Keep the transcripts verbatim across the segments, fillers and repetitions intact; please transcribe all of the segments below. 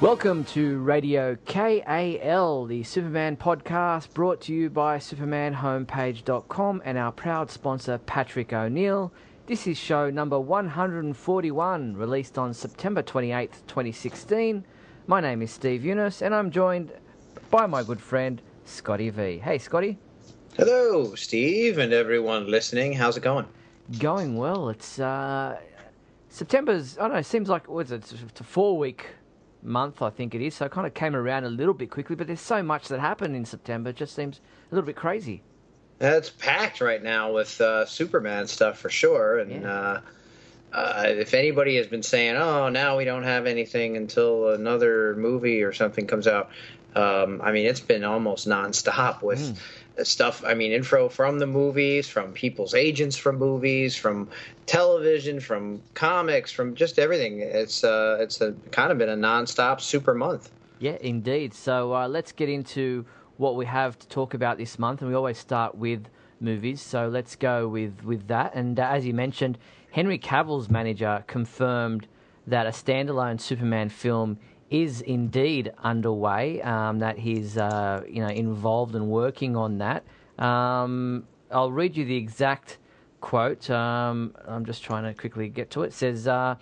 Welcome to Radio K A L, the Superman podcast brought to you by superman homepage dot com and our proud sponsor Patrick O'Neill. This is show number one hundred forty-one, released on September twenty-eighth, twenty sixteen. My name is Steve Eunice and I'm joined by my good friend Scotty V. Hey Scotty. Hello Steve and everyone listening. How's it going? Going well. It's uh, September's, I don't know, it seems like what is it, it's a four week month, I think it is, so it kind of came around a little bit quickly, but there's so much that happened in September, it just seems a little bit crazy. It's packed right now with uh, Superman stuff for sure, and yeah. uh, uh, if anybody has been saying, oh, now we don't have anything until another movie or something comes out, um, I mean, it's been almost nonstop with mm. stuff, I mean, info from the movies, from people's agents from movies, from television, from comics, from just everything. It's uh, it's a, kind of been a nonstop super month. Yeah, indeed. So uh, let's get into what we have to talk about this month, and we always start with movies, so let's go with, with that. And uh, as you mentioned, Henry Cavill's manager confirmed that a standalone Superman film is indeed underway, um, that he's uh, you know involved and working on that. Um, I'll read you the exact quote. Um, I'm just trying to quickly get to it. It says, uh,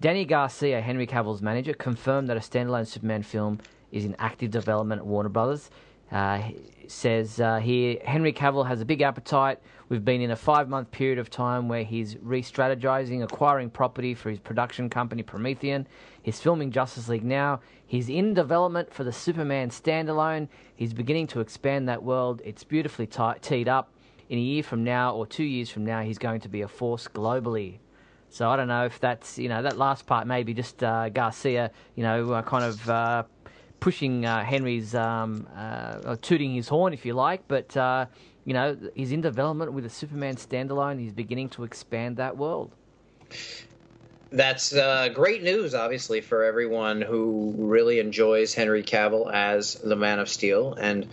Danny Garcia, Henry Cavill's manager, confirmed that a standalone Superman film is in active development at Warner Brothers. Uh, says uh, here, Henry Cavill has a big appetite. We've been in a five-month period of time where he's re-strategizing, acquiring property for his production company, Promethean. He's filming Justice League now. He's in development for the Superman standalone. He's beginning to expand that world. It's beautifully t- teed up. In a year from now or two years from now, he's going to be a force globally. So I don't know if that's, you know, that last part maybe just uh, Garcia, you know, uh, kind of... Uh, pushing uh, Henry's, um, uh, or tooting his horn, if you like, but, uh, you know, he's in development with a Superman standalone. He's beginning to expand that world. That's uh, great news, obviously, for everyone who really enjoys Henry Cavill as the Man of Steel, and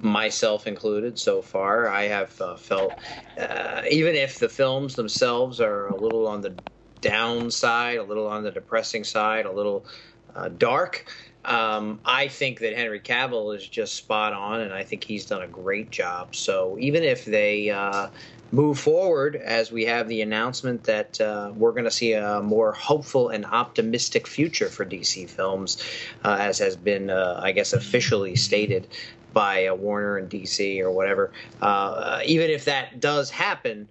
myself included so far. I have uh, felt, uh, even if the films themselves are a little on the downside, a little on the depressing side, a little uh, dark, Um, I think that Henry Cavill is just spot on, and I think he's done a great job. So even if they uh, move forward, as we have the announcement that uh, we're going to see a more hopeful and optimistic future for D C films, uh, as has been, uh, I guess, officially stated by uh, Warner and D C or whatever, uh, even if that does happen,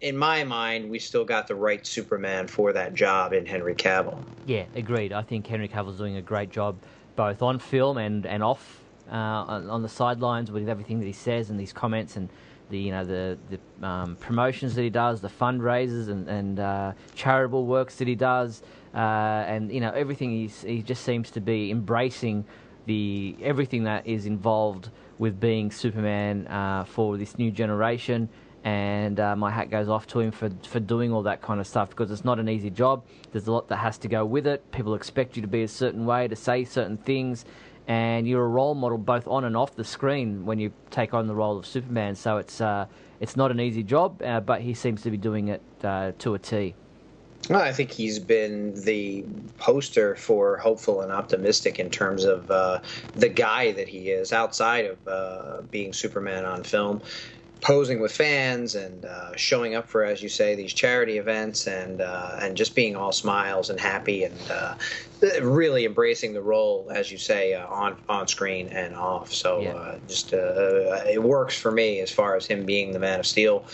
in my mind, we still got the right Superman for that job in Henry Cavill. Yeah, agreed. I think Henry Cavill's doing a great job both on film and, and off, uh, on, on the sidelines with everything that he says and these comments and the you know the, the um, promotions that he does, the fundraisers and, and uh, charitable works that he does, uh, and you know everything he's, he just seems to be embracing the everything that is involved with being Superman uh, for this new generation. And uh, my hat goes off to him for, for doing all that kind of stuff, because it's not an easy job. There's a lot that has to go with it. People expect you to be a certain way, to say certain things, and you're a role model both on and off the screen when you take on the role of Superman. So it's uh, it's not an easy job, uh, but he seems to be doing it uh, to a T. Well, I think he's been the poster for hopeful and optimistic in terms of uh, the guy that he is outside of uh, being Superman on film. Posing with fans and uh, showing up for, as you say, these charity events and uh, and just being all smiles and happy and uh, really embracing the role, as you say, uh, on on screen and off. So yeah. uh, just uh, it works for me as far as him being the Man of Steel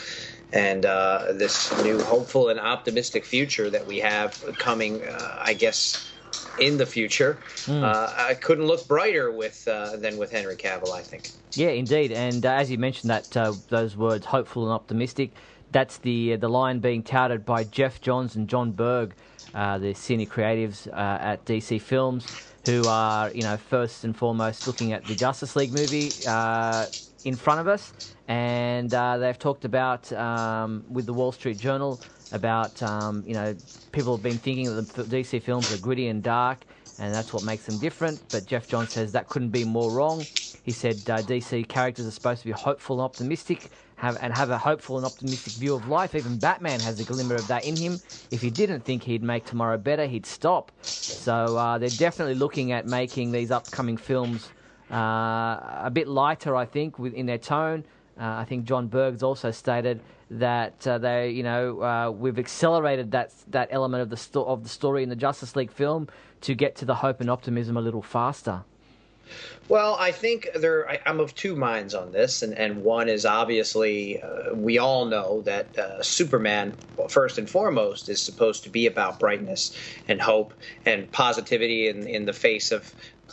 and uh, this new hopeful and optimistic future that we have coming, uh, I guess, in the future. Mm. Uh, I couldn't look brighter with uh, than with Henry Cavill, I think. Yeah, indeed. And uh, as you mentioned that uh, those words, hopeful and optimistic, that's the uh, the line being touted by Jeff Johns and John Berg, uh, the senior creatives uh, at D C Films, who are, you know, first and foremost looking at the Justice League movie uh, in front of us. And uh, they've talked about, um, with the Wall Street Journal, about, um, you know, people have been thinking that the D C films are gritty and dark, and that's what makes them different. But Jeff Johns says that couldn't be more wrong. He said uh, D C characters are supposed to be hopeful and optimistic, have, and have a hopeful and optimistic view of life. Even Batman has a glimmer of that in him. If he didn't think he'd make tomorrow better, he'd stop. So uh, they're definitely looking at making these upcoming films uh, a bit lighter, I think, with, in their tone. Uh, I think John Berg's also stated that uh, they, you know, uh, we've accelerated that that element of the sto- of the story in the Justice League film to get to the hope and optimism a little faster. Well, I think there. I, I'm of two minds on this, and, and one is obviously uh, we all know that uh, Superman, first and foremost, is supposed to be about brightness and hope and positivity in, in the face of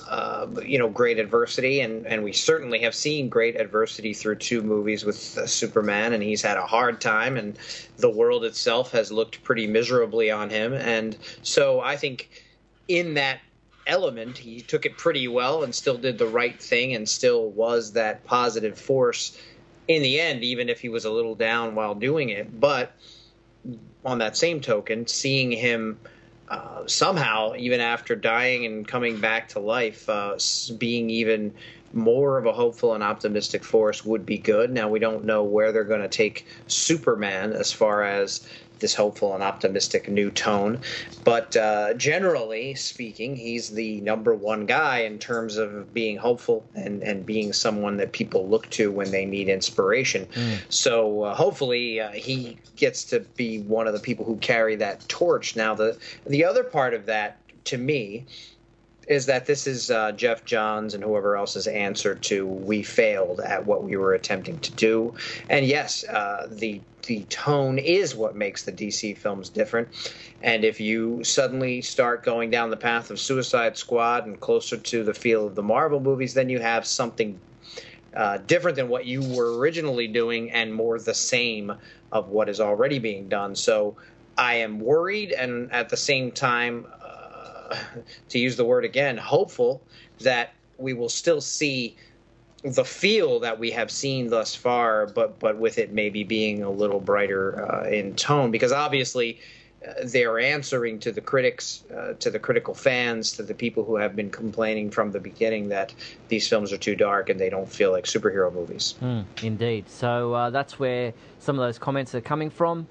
uh, you know great adversity, and, and we certainly have seen great adversity through two movies with uh, Superman, and he's had a hard time, and the world itself has looked pretty miserably on him, and so I think in that element, he took it pretty well and still did the right thing and still was that positive force in the end, even if he was a little down while doing it. But on that same token, seeing him uh, somehow, even after dying and coming back to life, uh, being even more of a hopeful and optimistic force would be good. Now, we don't know where they're going to take Superman as far as this hopeful and optimistic new tone. But uh, generally speaking, he's the number one guy in terms of being hopeful and, and being someone that people look to when they need inspiration. Mm. So uh, hopefully uh, he gets to be one of the people who carry that torch. Now, the, the other part of that, to me, is that this is uh, Jeff Johns and whoever else's answer to we failed at what we were attempting to do. And yes, uh, the the tone is what makes the D C films different. And if you suddenly start going down the path of Suicide Squad and closer to the feel of the Marvel movies, then you have something uh, different than what you were originally doing and more the same of what is already being done. So I am worried and at the same time, to use the word again, hopeful that we will still see the feel that we have seen thus far, but but with it maybe being a little brighter uh, in tone, because obviously uh, they're answering to the critics, uh, to the critical fans, to the people who have been complaining from the beginning that these films are too dark and they don't feel like superhero movies. Mm, indeed. So uh, that's where some of those comments are coming from.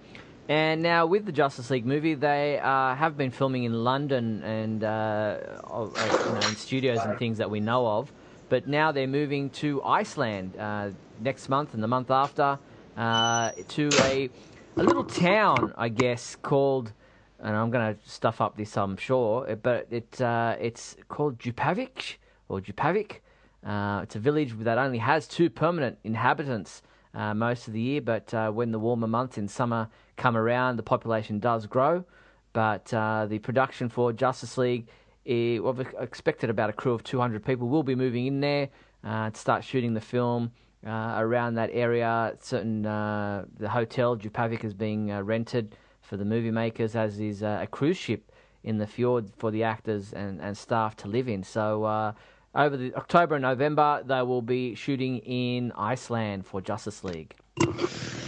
And now with the Justice League movie, they uh, have been filming in London and uh, you know, in studios and things that we know of. But now they're moving to Iceland uh, next month and the month after uh, to a a little town, I guess, called, and I'm going to stuff up this, I'm sure, but it uh, it's called Djupavik or Djupavik. Uh, it's a village that only has two permanent inhabitants uh, most of the year, but uh, when the warmer months in summer come around, the population does grow, but uh, the production for Justice League, is, well, expected about a crew of two hundred people will be moving in there uh, to start shooting the film uh, around that area. Certain uh, the hotel Djupavik is being uh, rented for the movie makers, as is uh, a cruise ship in the fjord for the actors and, and staff to live in. So uh, over the October and November, they will be shooting in Iceland for Justice League.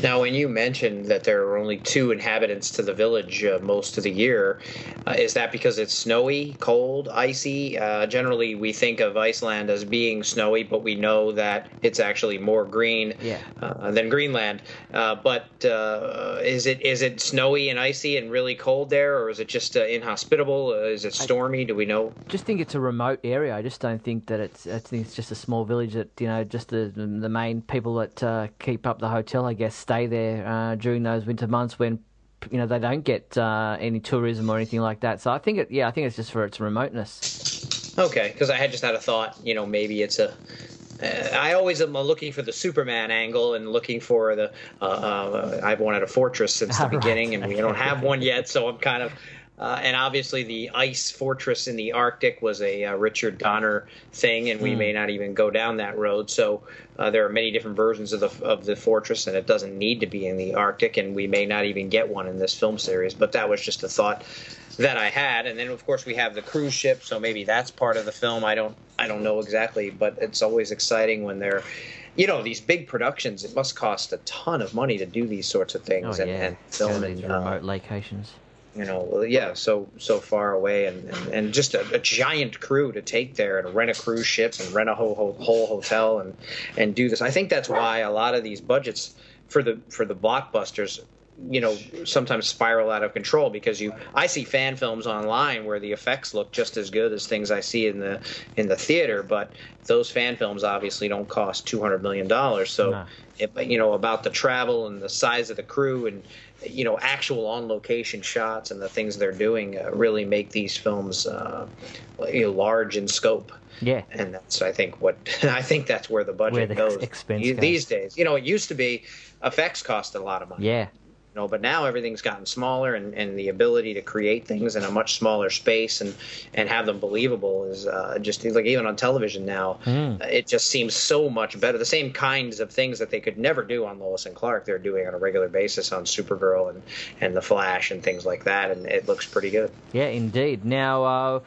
Now, when you mentioned that there are only two inhabitants to the village uh, most of the year, uh, is that because it's snowy, cold, icy? Uh, generally, we think of Iceland as being snowy, but we know that it's actually more green yeah. uh, than Greenland. Uh, but uh, is it is it snowy and icy and really cold there, or is it just uh, inhospitable? Uh, is it stormy? Do we know? I just think it's a remote area. I just don't think that it's. I think it's just a small village that, you know, just the the main people that uh, keep up the hotel, I guess, stay there uh, during those winter months when, you know, they don't get uh, any tourism or anything like that. So I think, it, yeah, I think it's just for its remoteness. Okay, because I had just had a thought, you know, maybe it's a. Uh, I always am looking for the Superman angle and looking for the. Uh, uh, I've wanted a fortress since the All beginning, right. and we don't have one yet, so I'm kind of. Uh, and obviously the ice fortress in the Arctic was a uh, Richard Donner thing, and we mm. may not even go down that road. So uh, there are many different versions of the of the fortress, and it doesn't need to be in the Arctic, and we may not even get one in this film series. But that was just a thought that I had. And then, of course, we have the cruise ship, so maybe that's part of the film. I don't I don't know exactly, but it's always exciting when they're, you know, these big productions. It must cost a ton of money to do these sorts of things oh, and, yeah. and film in remote uh, locations. You know, yeah, so so far away, and, and, and just a, a giant crew to take there and rent a cruise ship and rent a whole, whole whole hotel and and do this. I think that's why a lot of these budgets for the for the blockbusters, you know, sometimes spiral out of control, because you I see fan films online where the effects look just as good as things I see in the in the theater, but those fan films obviously don't cost two hundred million dollars. So nah. it, you know, about the travel and the size of the crew and, you know, actual on location shots and the things they're doing uh, really make these films uh, large in scope. Yeah, and that's I think what I think that's where the budget where the goes expense you, goes. These days. You know, it used to be effects cost a lot of money. Yeah. You know, but now everything's gotten smaller, and, and the ability to create things in a much smaller space and, and have them believable is uh, just like even on television now, mm. it just seems so much better. The same kinds of things that they could never do on Lois and Clark, they're doing on a regular basis on Supergirl and, and The Flash and things like that, and it looks pretty good. Yeah, indeed. Now, uh,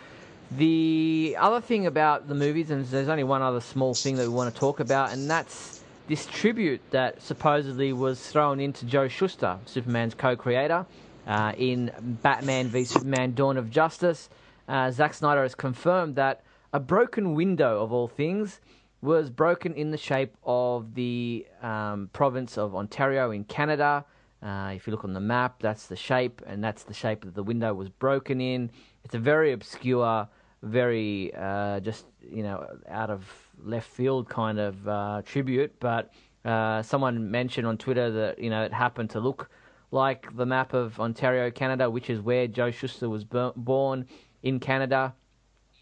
the other thing about the movies, and there's only one other small thing that we want to talk about, and that's this tribute that supposedly was thrown into Joe Shuster, Superman's co-creator, uh, in Batman v Superman Dawn of Justice. Uh, Zack Snyder has confirmed that a broken window, of all things, was broken in the shape of the um, province of Ontario in Canada. Uh, if you look on the map, that's the shape, and that's the shape that the window was broken in. It's a very obscure, very uh, just, you know, out of left field kind of uh, tribute, but uh, someone mentioned on Twitter that, you know, it happened to look like the map of Ontario, Canada, which is where Joe Shuster was b- born in Canada.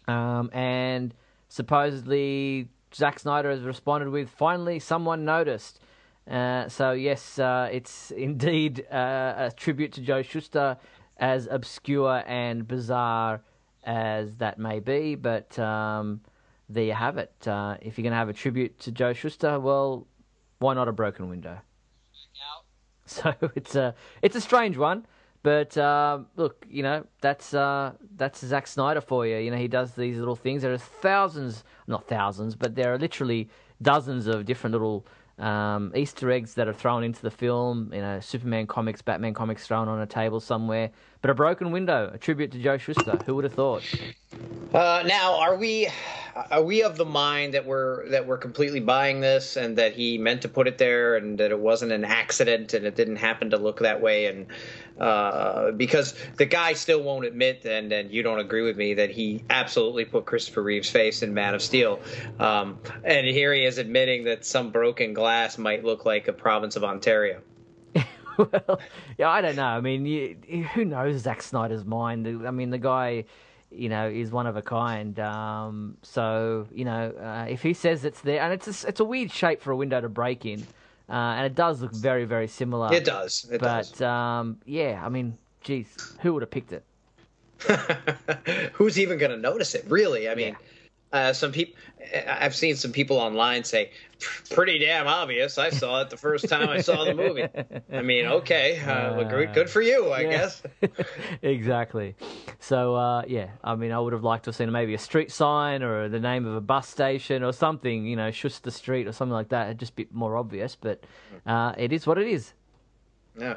Um, and supposedly Zack Snyder has responded with, "Finally, someone noticed." Uh, so yes, uh, it's indeed uh, a tribute to Joe Shuster, as obscure and bizarre as that may be, but um, there you have it. Uh, if you're going to have a tribute to Joe Shuster, well, why not a broken window? So it's a it's a strange one, but uh, look, you know, that's uh, that's Zack Snyder for you. You know, he does these little things. There are thousands, not thousands, but there are literally dozens of different little um, Easter eggs that are thrown into the film. You know, Superman comics, Batman comics thrown on a table somewhere. But a broken window, a tribute to Joe Shuster. Who would have thought? Uh, now, are we are we of the mind that we're that we're completely buying this, and that he meant to put it there, and that it wasn't an accident, and it didn't happen to look that way? And uh, because the guy still won't admit, and and you don't agree with me, that he absolutely put Christopher Reeve's face in Man of Steel, um, and here he is admitting that some broken glass might look like a province of Ontario. Well, yeah, I don't know. I mean, you, who knows Zack Snyder's mind? I mean, the guy, you know, is one of a kind. Um, so, you know, uh, if he says it's there, and it's a, it's a weird shape for a window to break in, uh, and it does look very, very similar. It does. It but, does. But, um, yeah, I mean, geez, who would have picked it? Who's even going to notice it, really? I mean... Yeah. Uh, some people, I've seen some people online say, "Pretty damn obvious. I saw it the first time I saw the movie." I mean, okay, uh, uh, good for you, I yeah. guess. Exactly. So, uh, yeah, I mean, I would have liked to have seen maybe a street sign or the name of a bus station or something, you know, Shuster Street or something like that. Just a bit more obvious, but uh, it is what it is. Yeah.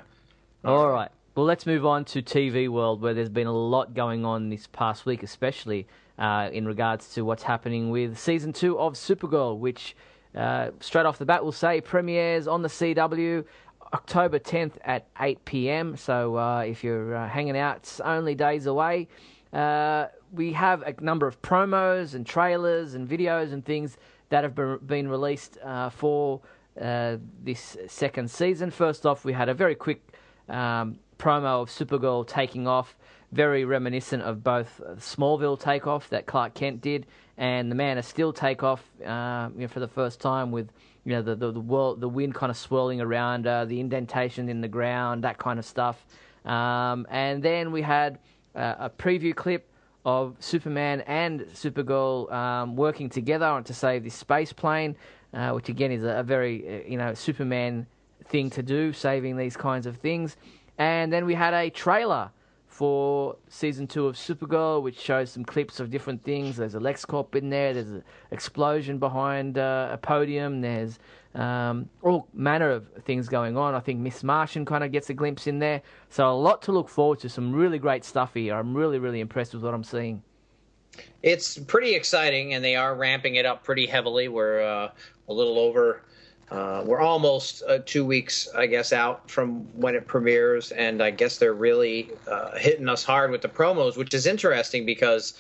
All right. Well, let's move on to T V world, where there's been a lot going on this past week, especially Uh, in regards to what's happening with Season two of Supergirl, which uh, straight off the bat we'll say premieres on the C W October tenth at eight p.m. So uh, if you're uh, hanging out, it's only days away. Uh, we have a number of promos and trailers and videos and things that have been, been released uh, for uh, this second season. First off, we had a very quick um, promo of Supergirl taking off, very reminiscent of both Smallville takeoff that Clark Kent did and the Man of Steel takeoff uh, you know, for the first time with, you know, the the, the, world, the wind kind of swirling around, uh, the indentation in the ground, that kind of stuff. Um, and then we had uh, a preview clip of Superman and Supergirl um, working together to save this space plane, uh, which again is a, a very, you know, Superman thing to do, saving these kinds of things. And then we had a trailer for Season two of Supergirl, which shows some clips of different things. There's a LexCorp in there. There's an explosion behind uh, a podium. There's um, all manner of things going on. I think Miss Martian kind of gets a glimpse in there. So a lot to look forward to. Some really great stuff here. I'm really, really impressed with what I'm seeing. It's pretty exciting, and they are ramping it up pretty heavily. We're uh, a little over... Uh, we're almost uh, two weeks, I guess, out from when it premieres, and I guess they're really uh, hitting us hard with the promos, which is interesting because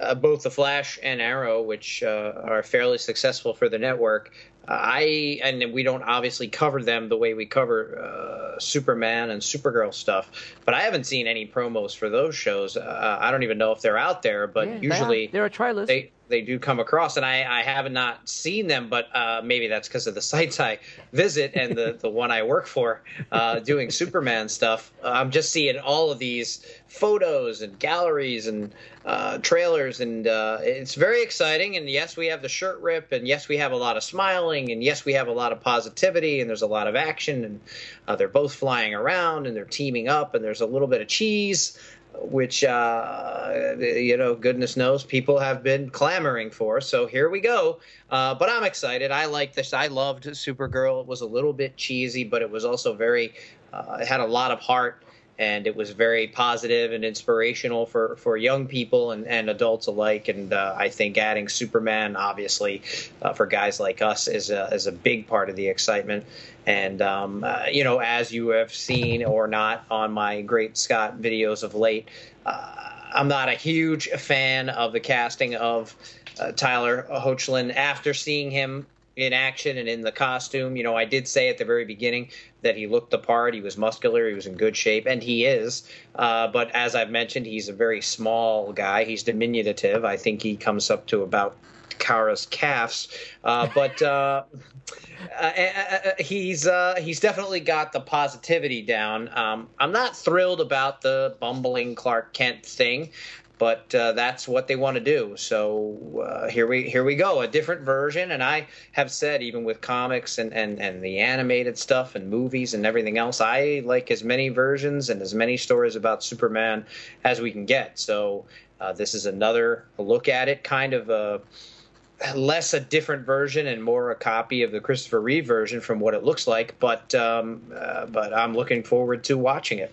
uh, both The Flash and Arrow, which uh, are fairly successful for the network, uh, I and we don't obviously cover them the way we cover uh, Superman and Supergirl stuff, but I haven't seen any promos for those shows. Uh, I don't even know if they're out there, but yeah, usually they're a try list. They, They do come across, and I, I have not seen them, but uh, maybe that's because of the sites I visit and the, the one I work for uh, doing Superman stuff. Uh, I'm just seeing all of these photos and galleries and uh, trailers, and uh, it's very exciting. And yes, we have the shirt rip, and yes, we have a lot of smiling, and yes, we have a lot of positivity, and there's a lot of action, and uh, they're both flying around, and they're teaming up, and there's a little bit of cheese, which, uh, you know, goodness knows people have been clamoring for. So here we go. Uh, but I'm excited. I like this. I loved Supergirl. It was a little bit cheesy, but it was also very uh, – it had a lot of heart, and it was very positive and inspirational for, for young people and, and adults alike. And uh, I think adding Superman, obviously, uh, for guys like us is a, is a big part of the excitement. And, um, uh, you know, as you have seen or not on my Great Scott videos of late, uh, I'm not a huge fan of the casting of uh, Tyler Hoechlin after seeing him in action and in the costume. You know, I did say at the very beginning that he looked the part. He was muscular. He was in good shape, and he is. Uh, but as I've mentioned, he's a very small guy. He's diminutive. I think he comes up to about Kara's calves. Uh, but uh, uh, he's uh, he's definitely got the positivity down. Um, I'm not thrilled about the bumbling Clark Kent thing, but uh, that's what they want to do. So uh, here we here we go, a different version. And I have said, even with comics and, and, and the animated stuff and movies and everything else, I like as many versions and as many stories about Superman as we can get. So uh, this is another look at it, kind of a, less a different version and more a copy of the Christopher Reeve version from what it looks like. But, um, uh, but I'm looking forward to watching it.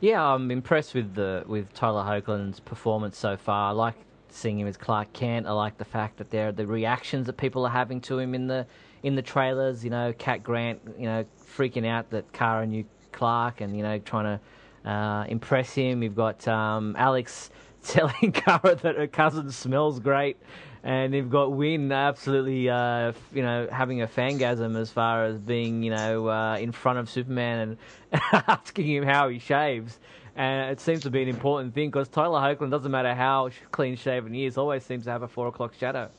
Yeah, I'm impressed with the with Tyler Hoechlin's performance so far. I like seeing him as Clark Kent. I like the fact that there are the reactions that people are having to him in the in the trailers. You know, Cat Grant, you know, freaking out that Kara knew Clark, and you know, trying to uh, impress him. You've got um, Alex telling Kara that her cousin smells great, and you've got Wynn absolutely, uh, you know, having a fangasm as far as being, you know, uh, in front of Superman and asking him how he shaves. And it seems to be an important thing because Tyler Hoechlin, doesn't matter how clean-shaven he is, always seems to have a four o'clock shadow.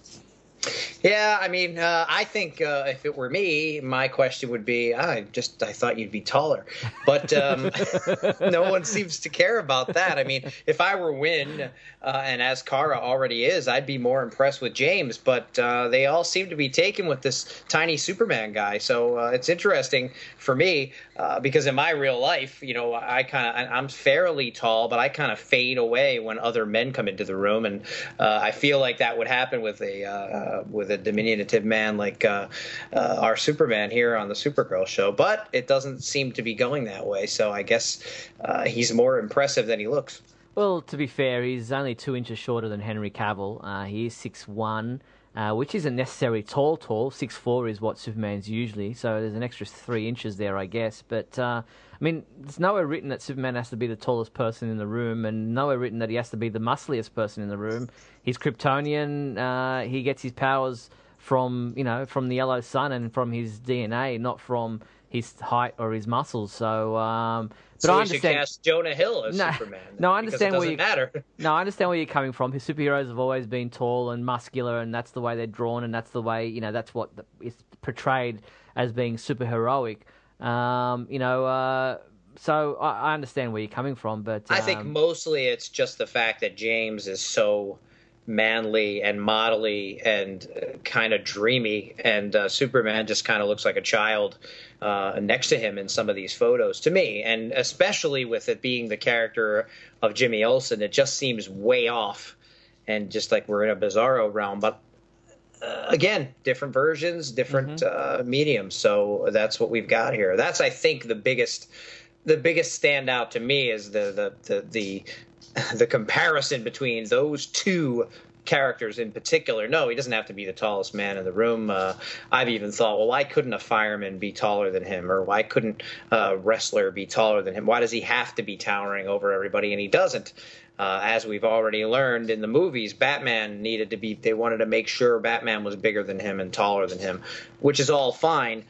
Yeah, I mean, uh, I think uh, if it were me, my question would be, I just I thought you'd be taller. But um, no one seems to care about that. I mean, if I were Wynn, uh, and as Kara already is, I'd be more impressed with James. But uh, they all seem to be taken with this tiny Superman guy. So uh, it's interesting for me uh, because in my real life, you know, I kind of I'm fairly tall, but I kind of fade away when other men come into the room. And uh, I feel like that would happen with a uh, with a diminutive man like uh, uh, our Superman here on the Supergirl show, but it doesn't seem to be going that way. So I guess uh, he's more impressive than he looks. Well, to be fair, he's only two inches shorter than Henry Cavill. Uh, he is six foot one, uh, which isn't necessarily tall, tall. six foot four is what Superman's usually, so there's an extra three inches there, I guess. But, uh, I mean, there's nowhere written that Superman has to be the tallest person in the room, and nowhere written that he has to be the muscliest person in the room. He's Kryptonian. Uh, he gets his powers from, you know, from the yellow sun and from his D N A, not from his height or his muscles. So, um, but so I understand. You should cast Jonah Hill as no, Superman. No, I understand where you. Matter. No, I understand where you're coming from. His superheroes have always been tall and muscular, and that's the way they're drawn, and that's the way, you know, that's what the, it's portrayed as being superheroic. Um, you know. Uh, So I, I understand where you're coming from, but um, I think mostly it's just the fact that James is so manly and modelly and uh, kind of dreamy, and uh, Superman just kind of looks like a child uh, next to him in some of these photos to me, and especially with it being the character of Jimmy Olsen, it just seems way off, and just like we're in a bizarro realm, but uh, again, different versions, different mm-hmm. uh, mediums, so that's what we've got here. That's, I think, the biggest... The biggest standout to me is the the the the, the comparison between those two characters in particular. No, he doesn't have to be the tallest man in the room. Uh, I've even thought, well, why couldn't a fireman be taller than him? Or why couldn't a wrestler be taller than him? Why does he have to be towering over everybody? And he doesn't. Uh, as we've already learned in the movies, Batman needed to be, they wanted to make sure Batman was bigger than him and taller than him, which is all fine.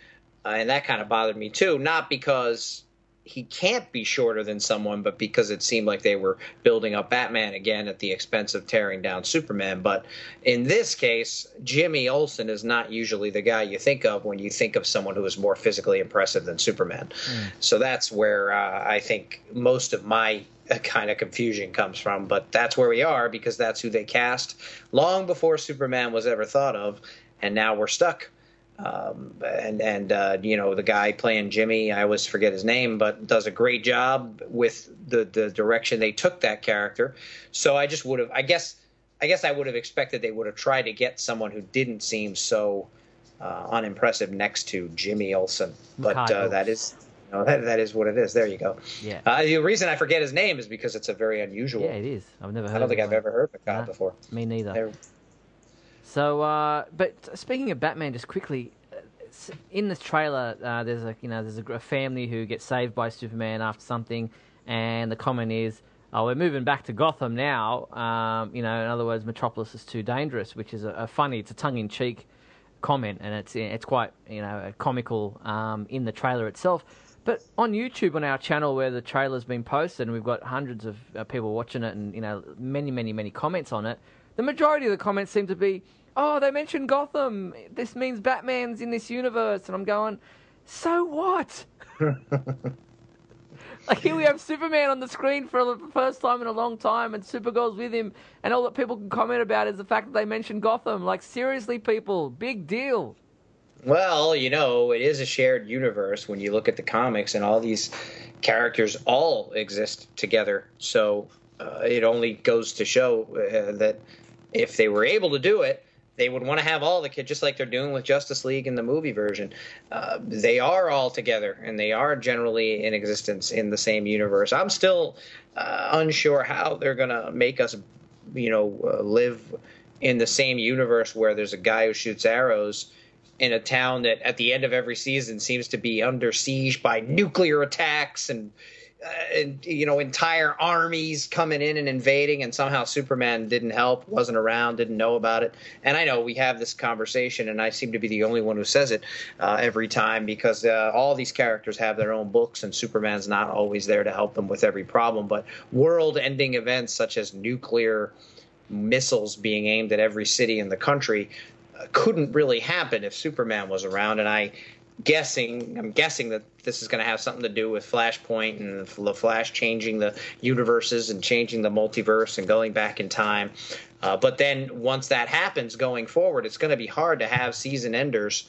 Uh, and that kind of bothered me too, not because he can't be shorter than someone, but because it seemed like they were building up Batman again at the expense of tearing down Superman. But in this case, Jimmy Olsen is not usually the guy you think of when you think of someone who is more physically impressive than Superman. Mm. So that's where uh, I think most of my kind of confusion comes from. But that's where we are, because that's who they cast long before Superman was ever thought of. And now we're stuck. Um, and, and uh, you know, the guy playing Jimmy, I always forget his name, but does a great job with the, the direction they took that character. So I just would have, I guess, I guess I would have expected they would have tried to get someone who didn't seem so uh, unimpressive next to Jimmy Olsen. But uh, that is, you know, that, that is what it is. There you go. Yeah. Uh, the reason I forget his name is because it's a very unusual. Yeah, it is. I've never heard I don't of think I've one. ever heard of Mikhail nah, before. Me neither. They're, So, uh, but speaking of Batman, just quickly, in this trailer, uh, there's a you know there's a family who gets saved by Superman after something, and the comment is, "Oh, we're moving back to Gotham now." Um, you know, in other words, Metropolis is too dangerous, which is a, a funny, it's a tongue-in-cheek comment, and it's it's quite you know comical um, in the trailer itself. But on YouTube, on our channel where the trailer's been posted, and we've got hundreds of uh, people watching it, and you know many, many, many comments on it. The majority of the comments seem to be, "Oh, they mentioned Gotham. This means Batman's in this universe." And I'm going, so what? Like, here we have Superman on the screen for the first time in a long time, and Supergirl's with him, and all that people can comment about is the fact that they mentioned Gotham. Like, seriously, people, big deal. Well, you know, it is a shared universe when you look at the comics, and all these characters all exist together. So uh, it only goes to show uh, that if they were able to do it, they would want to have all the kids, just like they're doing with Justice League in the movie version. Uh, they are all together, and they are generally in existence in the same universe. I'm still uh, unsure how they're going to make us, you know, uh, live in the same universe where there's a guy who shoots arrows in a town that at the end of every season seems to be under siege by nuclear attacks and Uh, and, you know, entire armies coming in and invading, and somehow Superman didn't help, wasn't around, didn't know about it. And I know we have this conversation, and I seem to be the only one who says it uh, every time, because uh, all these characters have their own books, and Superman's not always there to help them with every problem. But world-ending events such as nuclear missiles being aimed at every city in the country uh, couldn't really happen if Superman was around, and I... Guessing, I'm guessing that this is going to have something to do with Flashpoint and the Flash changing the universes and changing the multiverse and going back in time. Uh, but then once that happens going forward, it's going to be hard to have season enders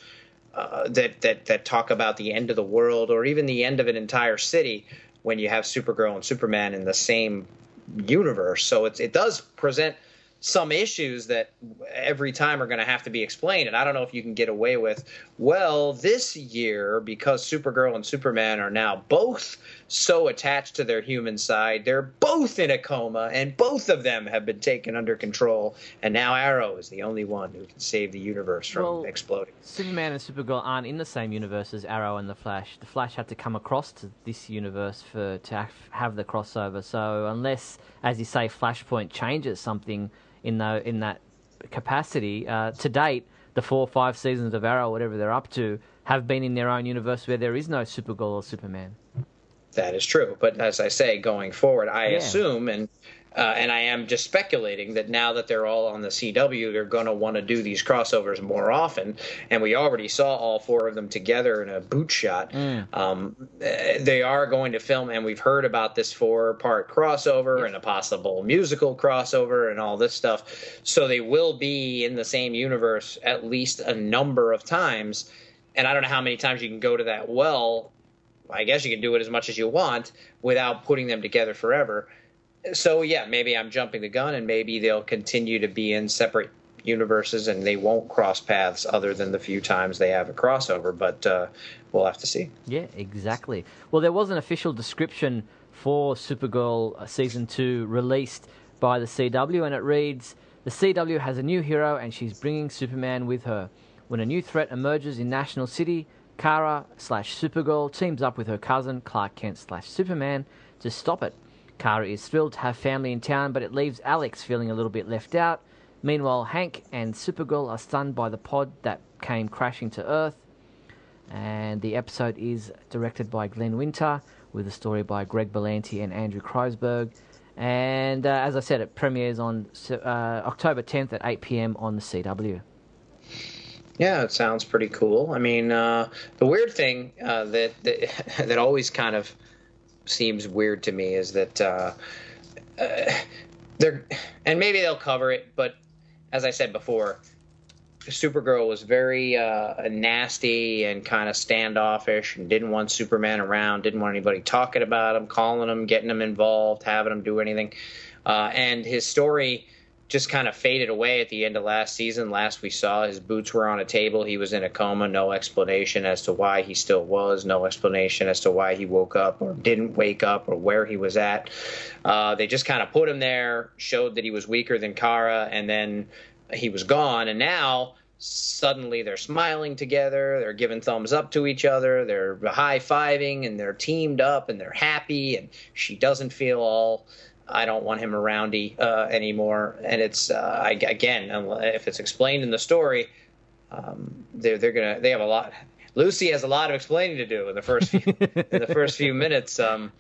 uh, that, that, that talk about the end of the world or even the end of an entire city when you have Supergirl and Superman in the same universe. So it, it does present some issues that every time are going to have to be explained. And I don't know if you can get away with, well, this year, because Supergirl and Superman are now both so attached to their human side, they're both in a coma, and both of them have been taken under control, and now Arrow is the only one who can save the universe from well, exploding. Superman and Supergirl aren't in the same universe as Arrow and the Flash. The Flash had to come across to this universe for to have the crossover. So unless, as you say, Flashpoint changes something in the, in that capacity, uh, to date, the four or five seasons of Arrow, whatever they're up to, have been in their own universe where there is no Supergirl or Superman. That is true. But as I say, going forward, I yeah. assume, and uh, and I am just speculating, that now that they're all on the C W, they're going to want to do these crossovers more often. And we already saw all four of them together in a boot shot. Mm. Um, they are going to film, and we've heard about this four-part crossover yes. and a possible musical crossover and all this stuff. So they will be in the same universe at least a number of times. And I don't know how many times you can go to that well. I guess you can do it as much as you want without putting them together forever. So, yeah, maybe I'm jumping the gun, and maybe they'll continue to be in separate universes and they won't cross paths other than the few times they have a crossover. But uh, we'll have to see. Yeah, exactly. Well, there was an official description for Supergirl Season two released by the C W, and it reads, The C W has a new hero, and she's bringing Superman with her. When a new threat emerges in National City, Kara slash Supergirl teams up with her cousin, Clark Kent slash Superman, to stop it. Kara is thrilled to have family in town, but it leaves Alex feeling a little bit left out. Meanwhile, Hank and Supergirl are stunned by the pod that came crashing to Earth. And the episode is directed by Glenn Winter, with a story by Greg Berlanti and Andrew Kreisberg. And uh, as I said, it premieres on uh, October tenth at eight p.m. on the C W. Yeah, it sounds pretty cool. I mean, uh, the weird thing uh, that, that that always kind of seems weird to me is that uh, uh, they're, and maybe they'll cover it, but as I said before, Supergirl was very uh, nasty and kind of standoffish and didn't want Superman around, didn't want anybody talking about him, calling him, getting him involved, having him do anything. Uh, and his story just kind of faded away at the end of last season. Last we saw, his boots were on a table. He was in a coma. No explanation as to why he still was. No explanation as to why he woke up or didn't wake up or where he was at. Uh, they just kind of put him there, showed that he was weaker than Kara, and then he was gone, and now suddenly they're smiling together, they're giving thumbs up to each other, they're high-fiving, and they're teamed up, and they're happy, and she doesn't feel all, I don't want him around-y uh, anymore. And it's, uh, I, again, if it's explained in the story, um, they're, they're gonna, they have a lot, Lucy has a lot of explaining to do in the first few, in the first few minutes, um,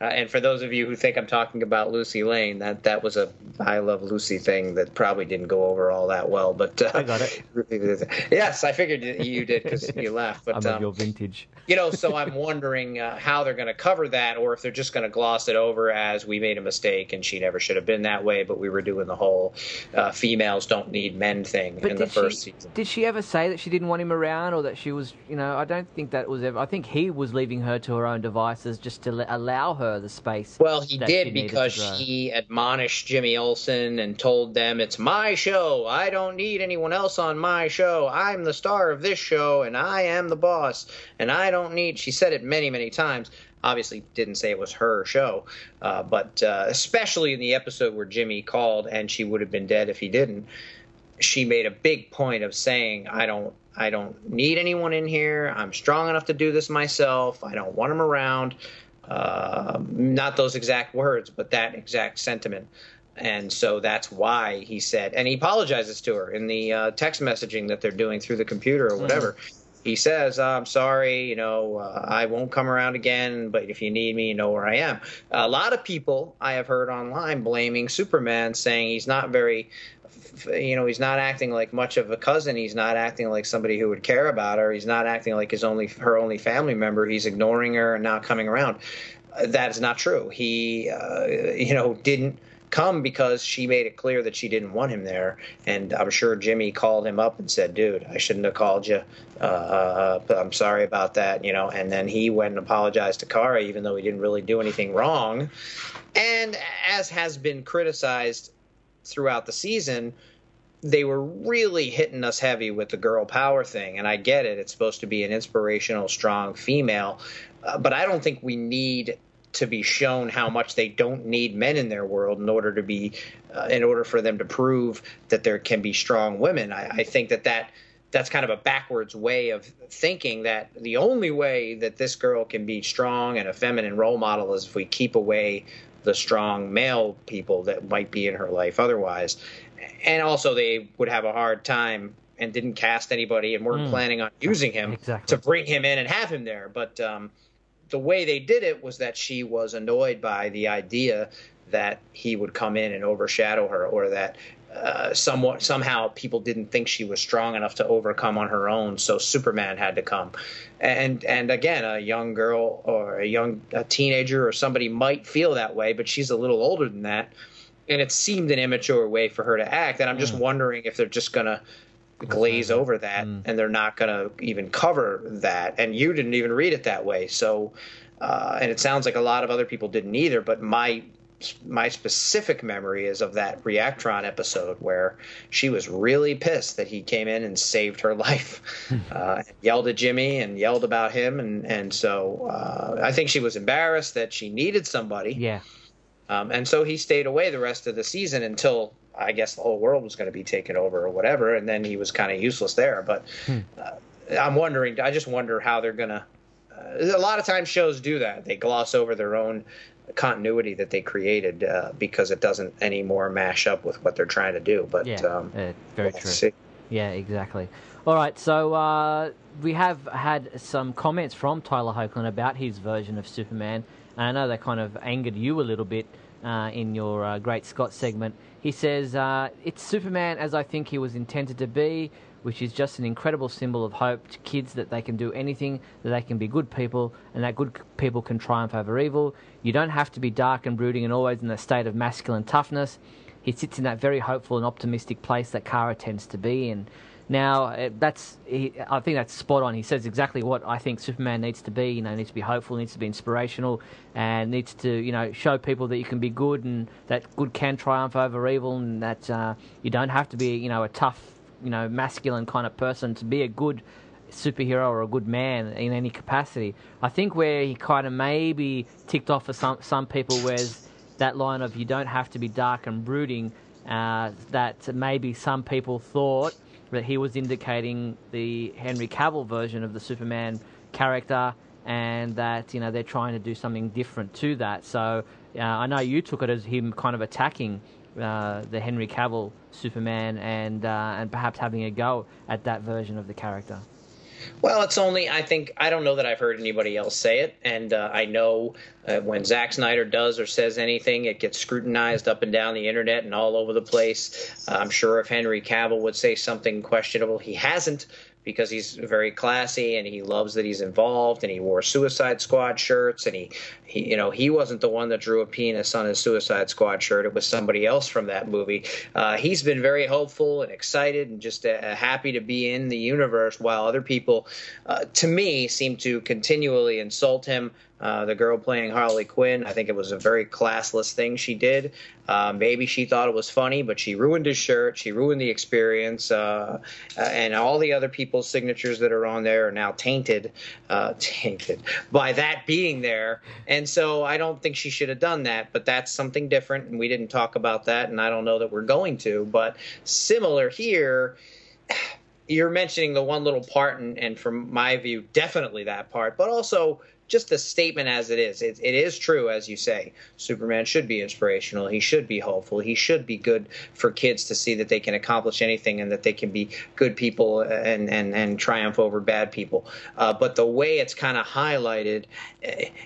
Uh, and for those of you who think I'm talking about Lucy Lane, that, that was a I Love Lucy thing that probably didn't go over all that well. But uh, I got it. Yes, I figured you did because you laughed. But, I love um, your vintage. You know, so I'm wondering uh, how they're going to cover that, or if they're just going to gloss it over as we made a mistake and she never should have been that way, but we were doing the whole uh, females don't need men thing but in the first she, season. Did she ever say that she didn't want him around or that she was, you know, I don't think that was ever, I think he was leaving her to her own devices just to le- allow her the space. Well, he did because he admonished Jimmy Olsen and told them, it's my show. I don't need anyone else on my show. I'm the star of this show, and I am the boss, and I don't need... She said it many, many times. Obviously didn't say it was her show, uh, but uh, especially in the episode where Jimmy called, and she would have been dead if he didn't, she made a big point of saying, I don't I don't need anyone in here. I'm strong enough to do this myself. I don't want him around. Uh, not those exact words, but that exact sentiment. And so that's why he said, and he apologizes to her in the uh, text messaging that they're doing through the computer or whatever. Mm-hmm. He says, I'm sorry, you know, uh, I won't come around again, but if you need me, you know where I am. A lot of people I have heard online blaming Superman, saying he's not very, you know, he's not acting like much of a cousin. He's not acting like somebody who would care about her. He's not acting like his only, her only family member. He's ignoring her and not coming around. That is not true. He, uh, you know, didn't come because she made it clear that she didn't want him there, and I'm sure Jimmy called him up and said, dude, I shouldn't have called you, uh, uh but I'm sorry about that, you know. And then he went and apologized to Kara, even though he didn't really do anything wrong. And as has been criticized throughout the season, they were really hitting us heavy with the girl power thing, and I get it, it's supposed to be an inspirational, strong female, uh, but I don't think we need to be shown how much they don't need men in their world in order to be, uh, in order for them to prove that there can be strong women. I, I think that, that that's kind of a backwards way of thinking, that the only way that this girl can be strong and a feminine role model is if we keep away the strong male people that might be in her life otherwise. And also they would have a hard time and didn't cast anybody and weren't mm. planning on using him exactly. to bring him in and have him there. But, um, the way they did it was that she was annoyed by the idea that he would come in and overshadow her, or that uh, somewhat, somehow people didn't think she was strong enough to overcome on her own, so Superman had to come. And and again, a young girl or a young a teenager or somebody might feel that way, but she's a little older than that, and it seemed an immature way for her to act. And I'm just mm. wondering if they're just going to glaze over that mm. and they're not going to even cover that. And you didn't even read it that way. So, uh, and it sounds like a lot of other people didn't either, but my, my specific memory is of that Reactron episode where she was really pissed that he came in and saved her life, uh, yelled at Jimmy and yelled about him. And, and so, uh, I think she was embarrassed that she needed somebody. Yeah. Um, and so he stayed away the rest of the season until I guess the whole world was going to be taken over or whatever, and then he was kind of useless there. But hmm. uh, I'm wondering, I just wonder how they're going to uh, – a lot of times shows do that. They gloss over their own continuity that they created uh, because it doesn't anymore mash up with what they're trying to do. But yeah, um, uh, very true. See. Yeah, exactly. All right, so uh, we have had some comments from Tyler Hoechlin about his version of Superman, and I know that kind of angered you a little bit uh, in your uh, Great Scott segment. He says, uh, it's Superman as I think he was intended to be, which is just an incredible symbol of hope to kids that they can do anything, that they can be good people, and that good people can triumph over evil. You don't have to be dark and brooding and always in a state of masculine toughness. He sits in that very hopeful and optimistic place that Kara tends to be in. Now, that's he, I think that's spot on. He says exactly what I think Superman needs to be. You know, needs to be hopeful, needs to be inspirational, and needs to, you know, show people that you can be good and that good can triumph over evil, and that uh, you don't have to be, you know, a tough, you know, masculine kind of person to be a good superhero or a good man in any capacity. I think where he kind of maybe ticked off for some some people was that line of you don't have to be dark and brooding. Uh, that maybe some people thought that he was indicating the Henry Cavill version of the Superman character, and that, you know, they're trying to do something different to that. So uh, I know you took it as him kind of attacking uh, the Henry Cavill Superman and uh, and perhaps having a go at that version of the character. Well, it's only, I think, I don't know that I've heard anybody else say it, and uh, I know uh, when Zack Snyder does or says anything, it gets scrutinized up and down the internet and all over the place. Uh, I'm sure if Henry Cavill would say something questionable, he hasn't, because he's very classy and he loves that he's involved, and he wore Suicide Squad shirts, and he, he, you know, he wasn't the one that drew a penis on his Suicide Squad shirt. It was somebody else from that movie. Uh, he's been very hopeful and excited and just uh, happy to be in the universe, while other people, uh, to me, seem to continually insult him. Uh, the girl playing Harley Quinn, I think it was a very classless thing she did. Uh, maybe she thought it was funny, but she ruined his shirt. She ruined the experience. Uh, and all the other people's signatures that are on there are now tainted, uh, tainted by that being there. And so I don't think she should have done that, but that's something different. And we didn't talk about that, and I don't know that we're going to. But similar here. You're mentioning the one little part, and, and from my view, definitely that part, but also just the statement as it is. It, it is true, as you say. Superman should be inspirational. He should be hopeful. He should be good for kids to see that they can accomplish anything and that they can be good people and and, and triumph over bad people. Uh, but the way it's kind of highlighted,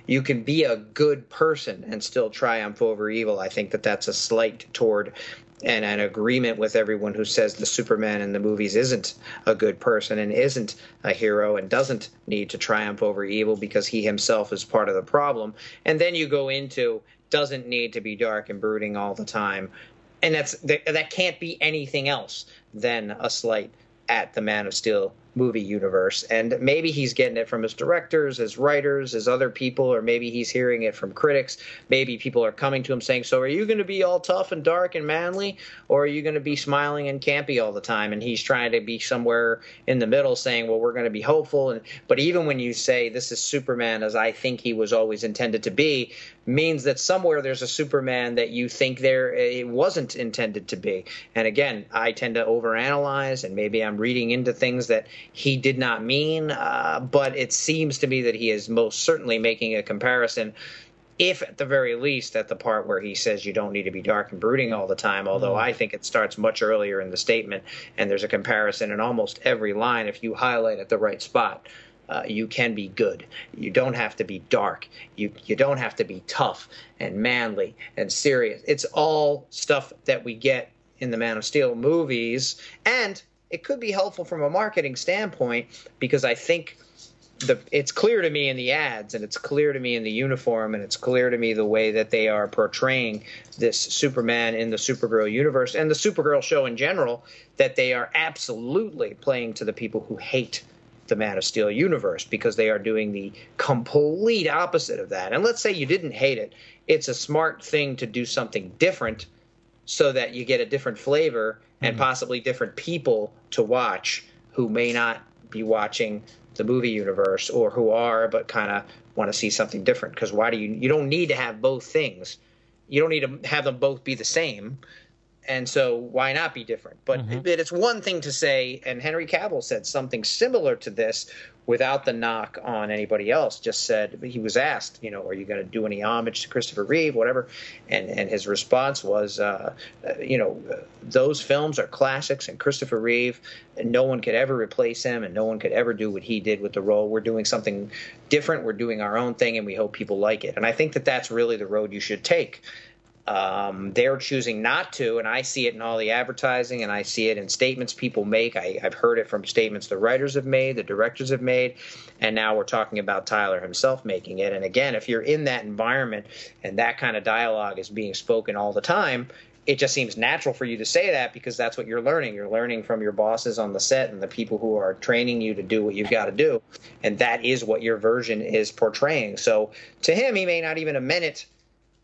you can be a good person and still triumph over evil. I think that that's a slight toward and an agreement with everyone who says the Superman in the movies isn't a good person and isn't a hero and doesn't need to triumph over evil because he himself is part of the problem. And then you go into doesn't need to be dark and brooding all the time. And that's that can't be anything else than a slight at the Man of Steel movie universe. And maybe he's getting it from his directors, his writers, his other people, or maybe he's hearing it from critics. Maybe people are coming to him saying, so are you going to be all tough and dark and manly, or are you going to be smiling and campy all the time? And he's trying to be somewhere in the middle saying, well, we're going to be hopeful. And but even when you say this is Superman as I think he was always intended to be, means that somewhere there's a Superman that you think there it wasn't intended to be. And again, I tend to overanalyze, and maybe I'm reading into things that he did not mean, uh, but it seems to me that he is most certainly making a comparison, if at the very least at the part where he says you don't need to be dark and brooding all the time, although I think it starts much earlier in the statement, and there's a comparison in almost every line. If you highlight at the right spot, uh, you can be good. You don't have to be dark. You, you don't have to be tough and manly and serious. It's all stuff that we get in the Man of Steel movies, and it could be helpful from a marketing standpoint, because I think the it's clear to me in the ads, and it's clear to me in the uniform, and it's clear to me the way that they are portraying this Superman in the Supergirl universe and the Supergirl show in general, that they are absolutely playing to the people who hate the Man of Steel universe, because they are doing the complete opposite of that. And let's say you didn't hate it. It's a smart thing to do something different so that you get a different flavor and possibly different people to watch who may not be watching the movie universe, or who are but kind of want to see something different. Because why do you – you don't need to have both things. You don't need to have them both be the same. And so why not be different? But mm-hmm. it, it's one thing to say, and Henry Cavill said something similar to this without the knock on anybody else, just said, he was asked, you know, are you going to do any homage to Christopher Reeve, whatever? And and his response was, uh, you know, those films are classics, and Christopher Reeve, and no one could ever replace him, and no one could ever do what he did with the role. We're doing something different. We're doing our own thing, and we hope people like it. And I think that that's really the road you should take. Um, they're choosing not to, and I see it in all the advertising, and I see it in statements people make. I, I've heard it from statements the writers have made, the directors have made, and now we're talking about Tyler himself making it. And again, if you're in that environment and that kind of dialogue is being spoken all the time, it just seems natural for you to say that, because that's what you're learning. You're learning from your bosses on the set and the people who are training you to do what you've got to do, and that is what your version is portraying. So to him, he may not even have meant it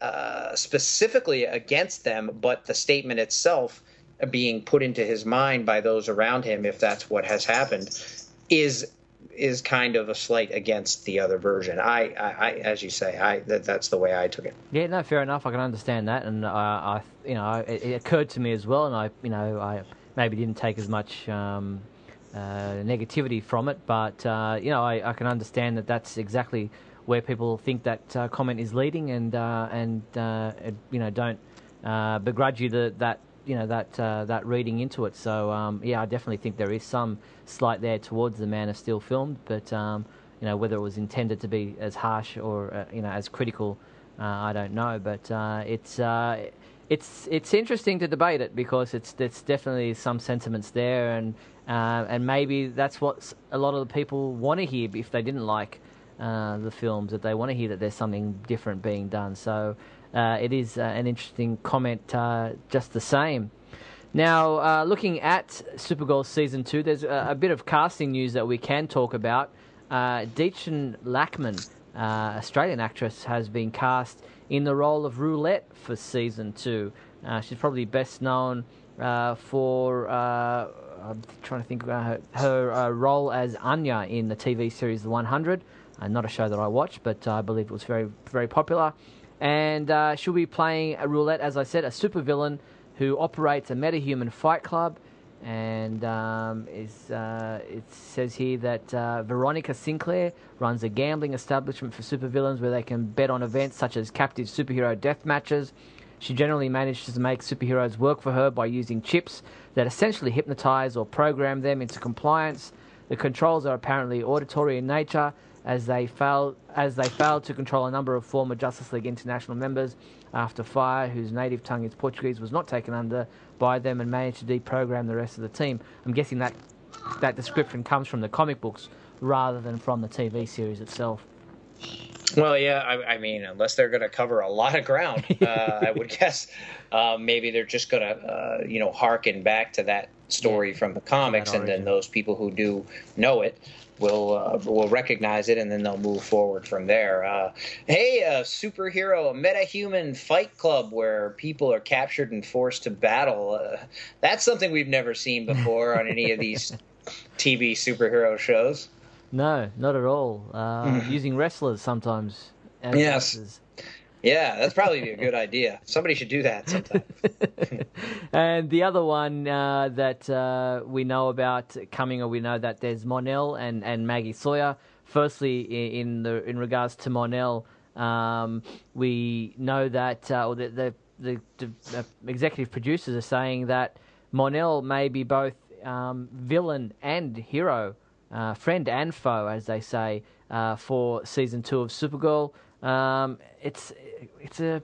Uh, specifically against them, but the statement itself being put into his mind by those around him, if that's what has happened, is is kind of a slight against the other version. I, I, I as you say, I that, that's the way I took it. Yeah, no, fair enough. I can understand that, and uh, I, you know, it, it occurred to me as well, and I, you know, I maybe didn't take as much um, uh, negativity from it, but uh, you know, I, I can understand that that's exactly where people think that uh, comment is leading, and uh, and uh, you know, don't uh, begrudge you the, that you know that uh, that reading into it. So um, yeah, I definitely think there is some slight there towards the Man of Steel film, but um, you know, whether it was intended to be as harsh or uh, you know, as critical, uh, I don't know. But uh, it's uh, it's it's interesting to debate it, because it's it's definitely some sentiments there, and uh, and maybe that's what a lot of the people want to hear if they didn't like Uh, the films, that they want to hear that there's something different being done. So uh, it is uh, an interesting comment uh, just the same. Now, uh, looking at Supergirl Season two, there's a, a bit of casting news that we can talk about. Uh, Deitchen Lackman, uh, Australian actress, has been cast in the role of Roulette for Season two. Uh, she's probably best known uh, for... Uh, I'm trying to think about her, her uh, role as Anya in the T V series The one hundred. Uh, not a show that I watched, but uh, I believe it was very, very popular. And uh, she'll be playing a Roulette, as I said, a supervillain who operates a metahuman fight club. And um, is uh, it says here that uh, Veronica Sinclair runs a gambling establishment for supervillains where they can bet on events such as captive superhero death matches. She generally manages to make superheroes work for her by using chips that essentially hypnotize or program them into compliance. The controls are apparently auditory in nature, as they fail, as they failed to control a number of former Justice League International members after fire, whose native tongue is Portuguese, was not taken under by them, and managed to deprogram the rest of the team. I'm guessing that that description comes from the comic books rather than from the T V series itself. Well, yeah, I, I mean, unless they're going to cover a lot of ground, uh, I would guess uh, maybe they're just going to, uh, you know, harken back to that story yeah. from the comics, and then those people who do know it will uh, will recognize it, and then they'll move forward from there. Uh, hey, a superhero, a metahuman fight club where people are captured and forced to battle. Uh, that's something we've never seen before on any of these T V superhero shows. No, not at all. Uh, mm-hmm. Using wrestlers sometimes. As yes. Wrestlers. Yeah, that's probably a good idea. Somebody should do that sometime. And the other one uh, that uh, we know about coming, or we know that there's Monel and, and Maggie Sawyer. Firstly, in the in regards to Monel, um, we know that, uh, or the the, the the executive producers are saying that Monel may be both um, villain and hero, uh, friend and foe, as they say, uh, for Season two of Supergirl. Um, it's it's a,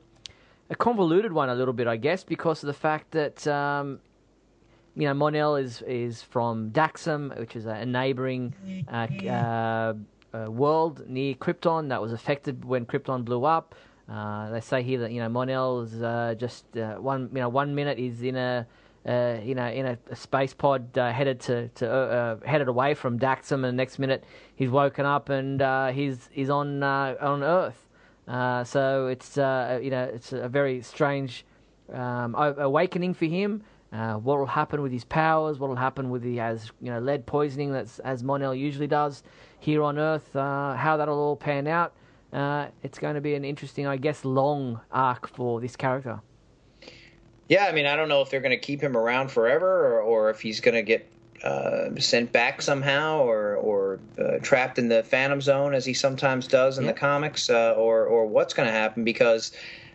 a convoluted one a little bit, I guess, because of the fact that um, you know, Monel is is from Daxam, which is a neighboring uh, uh, uh, world near Krypton that was affected when Krypton blew up. Uh, they say here that, you know, Monel is uh, just uh, one you know one minute he's in a uh, you know in a, a space pod uh, headed to to uh, uh, headed away from Daxam, and the next minute he's woken up and uh, he's he's on uh, on Earth. Uh, so it's uh, you know it's a very strange um, awakening for him. Uh, what will happen with his powers? What will happen with the as you know lead poisoning that's as Monel usually does here on Earth? Uh, how that'll all pan out? Uh, it's going to be an interesting, I guess, long arc for this character. Yeah, I mean, I don't know if they're going to keep him around forever, or, or if he's going to get uh, sent back somehow, or or uh, trapped in the Phantom Zone as he sometimes does in yeah. the comics, uh, or or what's going to happen, because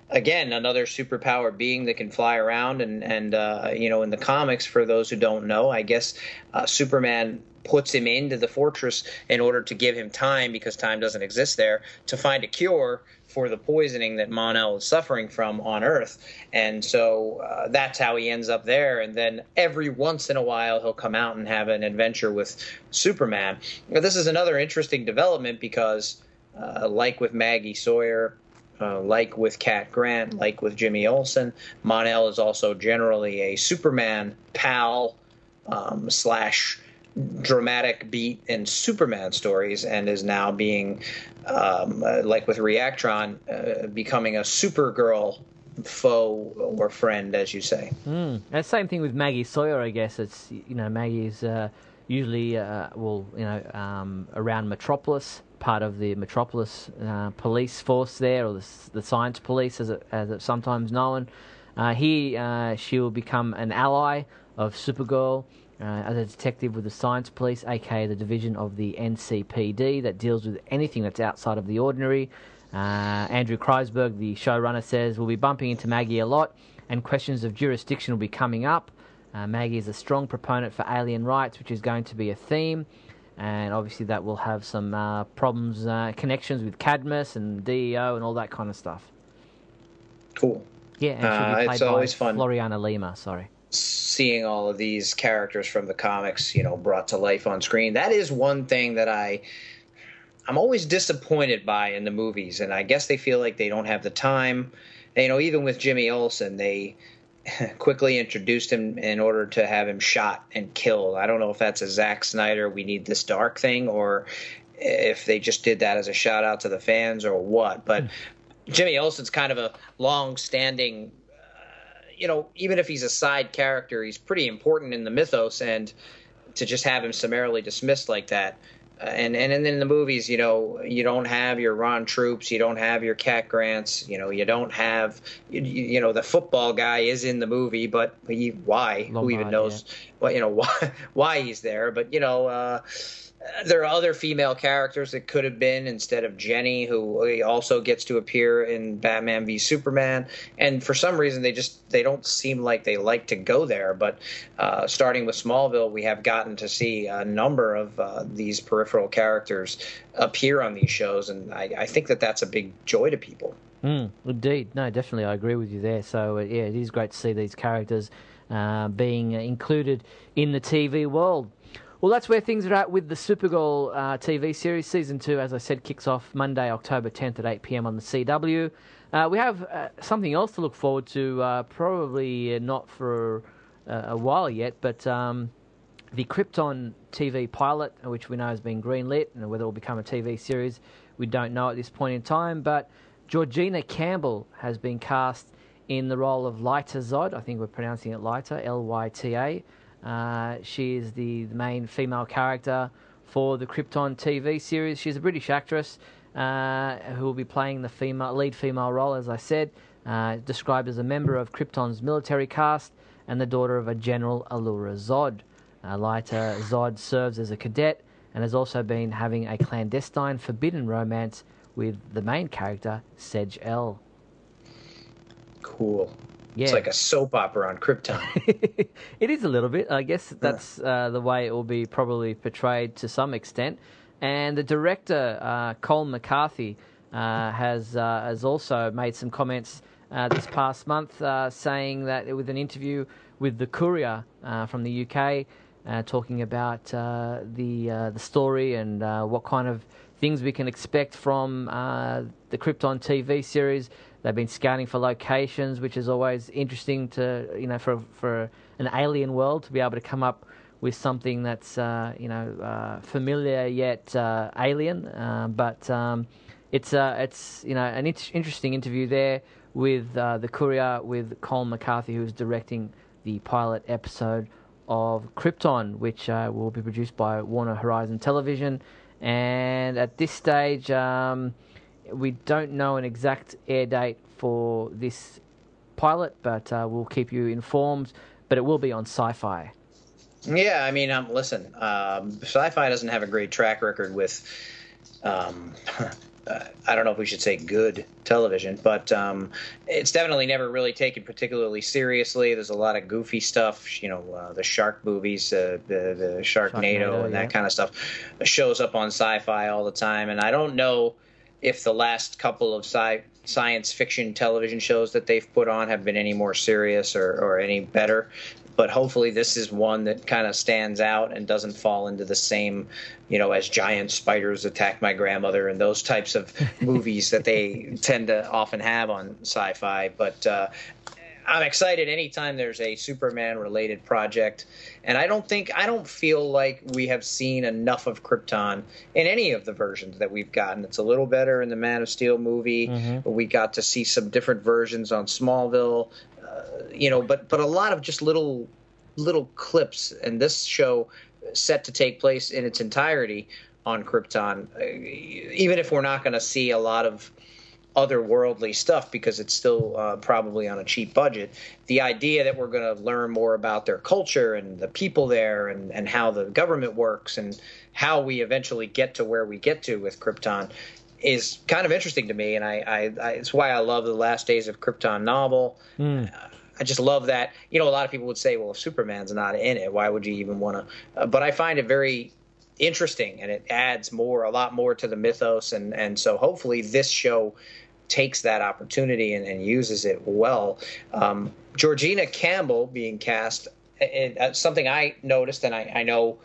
again, another superpower being that can fly around, and and uh, you know, in the comics, for those who don't know, I guess uh, Superman puts him into the fortress in order to give him time, because time doesn't exist there, to find a cure for the poisoning that Mon-El is suffering from on Earth. And so uh, that's how he ends up there. And then every once in a while, he'll come out and have an adventure with Superman. Now, this is another interesting development because, uh, like with Maggie Sawyer, Uh, like with Cat Grant, like with Jimmy Olsen, Mon-El is also generally a Superman pal um, slash dramatic beat in Superman stories, and is now being, um, uh, like with Reactron, uh, becoming a Supergirl foe or friend, as you say. Mm. That's the same thing with Maggie Sawyer, I guess. It's, you know, Maggie's uh, usually, uh, well, you know, um, around Metropolis, part of the Metropolis uh, police force there, or the, the science police, as, it, as it's sometimes known. Uh, here, uh, she will become an ally of Supergirl uh, as a detective with the science police, aka the division of the N C P D that deals with anything that's outside of the ordinary. Uh, Andrew Kreisberg, the showrunner, says, "We'll be bumping into Maggie a lot, and questions of jurisdiction will be coming up. Uh, Maggie is a strong proponent for alien rights, which is going to be a theme. And obviously that will have some uh, problems, uh, connections with Cadmus and D E O and all that kind of stuff." Cool. Yeah, and she'll be played uh, it's always by fun. Floriana Lima, sorry. Seeing all of these characters from the comics, you know, brought to life on screen. That is one thing that I, I'm always disappointed by in the movies, and I guess they feel like they don't have the time. And, you know, even with Jimmy Olsen, they quickly introduced him in order to have him shot and killed. I don't know if that's a Zack Snyder, we need this dark thing, or if they just did that as a shout out to the fans or what. But mm. Jimmy Olsen's kind of a long standing, uh, you know, even if he's a side character, he's pretty important in the mythos, and to just have him summarily dismissed like that. Uh, and, and and in the movies, you know, you don't have your Ron Troops, you don't have your Cat Grants, you know, you don't have, you, you know, the football guy is in the movie, but he, why? Lombard, who even knows, yeah. well, you know, why, why he's there? But, you know, uh, there are other female characters that could have been instead of Jenny, who also gets to appear in Batman v Superman. And for some reason, they just they don't seem like they like to go there. But uh, starting with Smallville, we have gotten to see a number of uh, these peripheral characters appear on these shows. And I, I think that that's a big joy to people. Mm, indeed. No, definitely. I agree with you there. So, yeah, it is great to see these characters uh, being included in the T V world. Well, that's where things are at with the Supergirl uh, T V series. Season two, as I said, kicks off Monday, October tenth at eight p.m. on the C W. Uh, we have uh, something else to look forward to, uh, probably not for uh, a while yet, but um, the Krypton T V pilot, which we know has been greenlit, and whether it will become a T V series, we don't know at this point in time. But Georgina Campbell has been cast in the role of Lyta Zod. I think we're pronouncing it Lyta, L Y T A. Uh, she is the, the main female character for the Krypton T V series. She's a British actress uh, who will be playing the female lead female role, as I said, uh, described as a member of Krypton's military caste and the daughter of a general, Allura Zod. Uh, Lyta Zod serves as a cadet and has also been having a clandestine, forbidden romance with the main character, Sedge El. Cool. Yeah. It's like a soap opera on Krypton. It is a little bit. I guess that's uh, the way it will be probably portrayed to some extent. And the director, uh, Colm McCarthy, uh, has uh, has also made some comments uh, this past month, uh, saying that with an interview with the Courier uh, from the U K, uh, talking about uh, the uh, the story and uh, what kind of things we can expect from uh, the Krypton T V series. They've been scouting for locations, which is always interesting to, you know, for for an alien world to be able to come up with something that's, uh, you know, uh, familiar yet uh, alien. Uh, but um, it's, uh, it's you know, an in- interesting interview there with uh, the Courier, with Colm McCarthy, who's directing the pilot episode of Krypton, which uh, will be produced by Warner Horizon Television. And at this stage... Um, we don't know an exact air date for this pilot, but uh, we'll keep you informed. But it will be on Sci-Fi. Yeah, I mean, um, listen, um, Sci-Fi doesn't have a great track record with, um, I don't know if we should say good television, but um, it's definitely never really taken particularly seriously. There's a lot of goofy stuff, you know, uh, the shark movies, uh, the, the Sharknado, Sharknado and that yeah. kind of stuff shows up on Sci-Fi all the time. And I don't know if the last couple of sci science fiction television shows that they've put on have been any more serious or, or any better. But hopefully this is one that kind of stands out and doesn't fall into the same, you know, as giant spiders attack my grandmother and those types of movies that they tend to often have on Sci-Fi. But uh, I'm excited anytime there's a Superman-related project. And I don't think – I don't feel like we have seen enough of Krypton in any of the versions that we've gotten. It's a little better in the Man of Steel movie. Mm-hmm. We got to see some different versions on Smallville. Uh, you know, but but a lot of just little little clips, and this show set to take place in its entirety on Krypton, uh, even if we're not going to see a lot of otherworldly stuff because it's still uh, probably on a cheap budget. The idea that we're going to learn more about their culture and the people there and, and how the government works and how we eventually get to where we get to with Krypton is kind of interesting to me, and I, I, I it's why I love the Last Days of Krypton novel. Mm. I just love that. You know, a lot of people would say, well, if Superman's not in it, why would you even want to? Uh, but I find it very interesting, and it adds more, a lot more to the mythos, and, and so hopefully this show takes that opportunity and, and uses it well. Um, Georgina Campbell being cast, it, uh, something I noticed, and I, I know,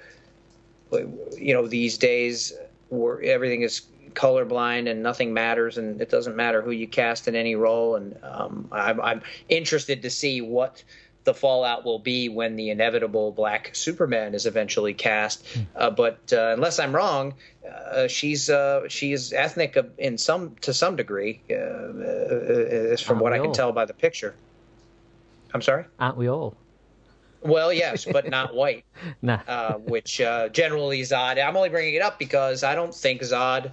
you know, these days where everything is colorblind and nothing matters, and it doesn't matter who you cast in any role. And um, I'm, I'm interested to see what the fallout will be when the inevitable Black Superman is eventually cast. Uh, but uh, unless I'm wrong, uh, she's uh, she is ethnic in some to some degree, uh, uh, from Aren't what I can all? tell by the picture. I'm sorry? Aren't we all? Well, yes, but not white, nah. uh, which uh, generally Zod. I'm only bringing it up because I don't think Zod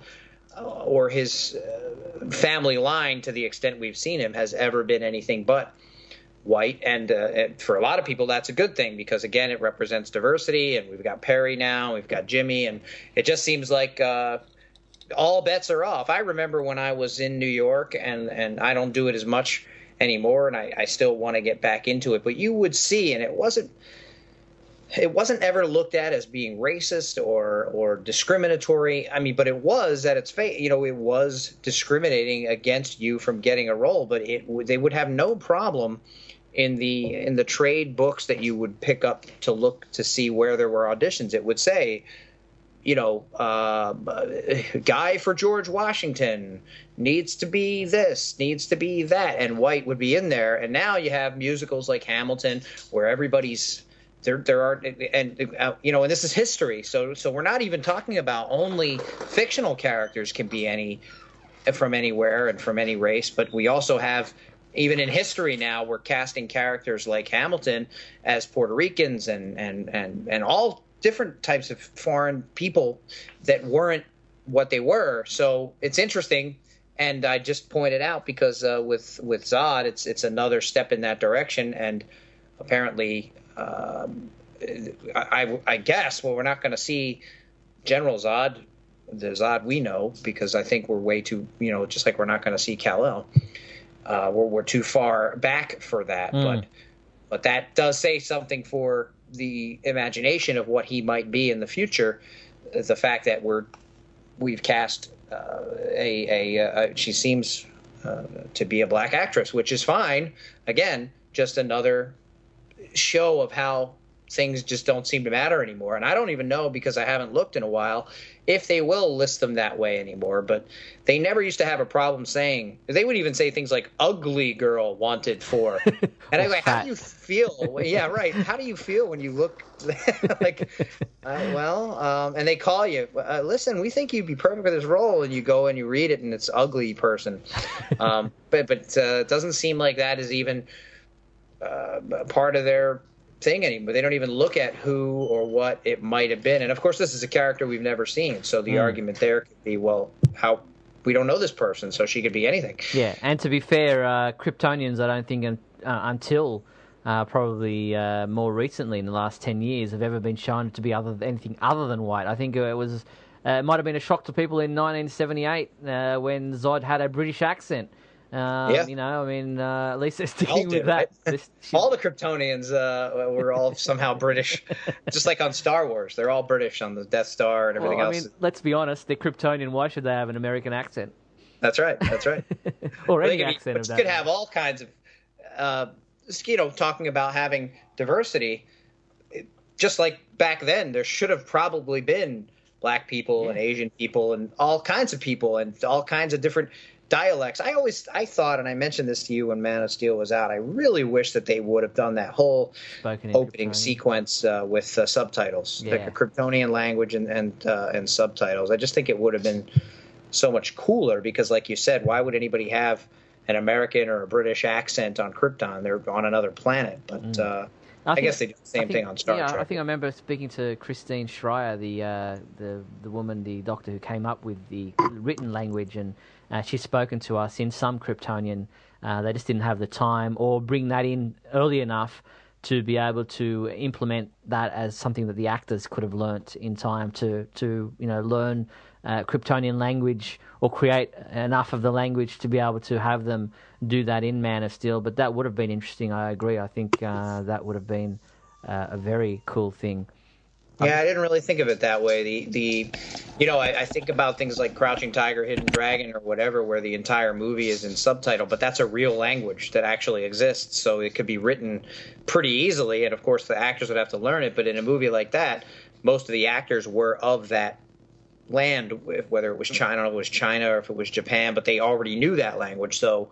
or his uh, family line, to the extent we've seen him, has ever been anything but white. And, uh, and for a lot of people, that's a good thing because, again, it represents diversity. And we've got Perry now, we've got Jimmy, and it just seems like uh, all bets are off. I remember when I was in New York, and, and I don't do it as much anymore, and I, I still want to get back into it, but you would see, and it wasn't it wasn't ever looked at as being racist or or discriminatory. I mean, but it was at its face, you know, it was discriminating against you from getting a role, but it they would have no problem in the in the trade books that you would pick up to look to see where there were auditions. It would say, you know, uh, guy for George Washington needs to be this, needs to be that, and white would be in there. And now you have musicals like Hamilton, where everybody's there. There are, and uh, you know, and this is history. So, so we're not even talking about only fictional characters can be any from anywhere and from any race, but we also have. Even in history now, we're casting characters like Hamilton as Puerto Ricans and and, and, and all different types of foreign people that weren't what they were. So it's interesting, and I just pointed out because uh, with with Zod, it's it's another step in that direction, and apparently, um, I, I guess, well, we're not going to see General Zod, the Zod we know, because I think we're way too, you know, just like we're not going to see Kal-El. Uh, we're, we're too far back for that, mm. but but that does say something for the imagination of what he might be in the future. The fact that we're we've cast uh, a, a, a she seems uh, to be a black actress, which is fine. Again, just another show of how things just don't seem to matter anymore. And I don't even know, because I haven't looked in a while, if they will list them that way anymore, but they never used to have a problem saying, they would even say things like ugly girl wanted for, and I'm like, how do you feel? Yeah, right. How do you feel when you look like, uh, well, um, and they call you, uh, listen, we think you'd be perfect for this role. And you go and you read it and it's ugly person. Um, but, but, uh, it doesn't seem like that is even, uh, part of their thing anymore. They don't even look at who or what it might have been. And of course, this is a character we've never seen. So the mm. argument there could be, well, how we don't know this person, so she could be anything. Yeah, and to be fair, uh, Kryptonians, I don't think, uh, until uh, probably uh, more recently in the last ten years have ever been shown to be other than, anything other than white. I think it was uh, it might have been a shock to people in nineteen seventy-eight uh, when Zod had a British accent. Um, yeah. You know, I mean, uh, at least they're sticking with that. All the Kryptonians uh, were all somehow British, just like on Star Wars. They're all British on the Death Star and everything well, I else. I mean, let's be honest, they're Kryptonian. Why should they have an American accent? That's right. That's right. or well, any accent be, of that. You could have all kinds of, uh, you know, talking about having diversity. It, just like back then, there should have probably been black people yeah. and Asian people and all kinds of people and all kinds of different dialects. I always, I thought, and I mentioned this to you when Man of Steel was out, I really wish that they would have done that whole Spoken opening sequence uh, with uh, subtitles, yeah. like a Kryptonian language and and, uh, and subtitles. I just think it would have been so much cooler because, like you said, why would anybody have an American or a British accent on Krypton? They're on another planet, but mm. uh, I, I think, guess they do the same think, thing on Star yeah, Trek. I think I remember speaking to Christine Schreier, the uh, the the woman, the doctor who came up with the written language, and Uh, she's spoken to us in some Kryptonian. Uh, they just didn't have the time or bring that in early enough to be able to implement that as something that the actors could have learnt in time to, to you know, learn uh, Kryptonian language or create enough of the language to be able to have them do that in Man of Steel. But that would have been interesting, I agree. I think uh, that would have been uh, a very cool thing. Yeah, I didn't really think of it that way. The, the, you know, I, I think about things like Crouching Tiger, Hidden Dragon, or whatever, where the entire movie is in subtitle, but that's a real language that actually exists, so it could be written pretty easily, and of course the actors would have to learn it. But in a movie like that, most of the actors were of that land, whether it was China, or it was China, or if it was Japan, but they already knew that language. So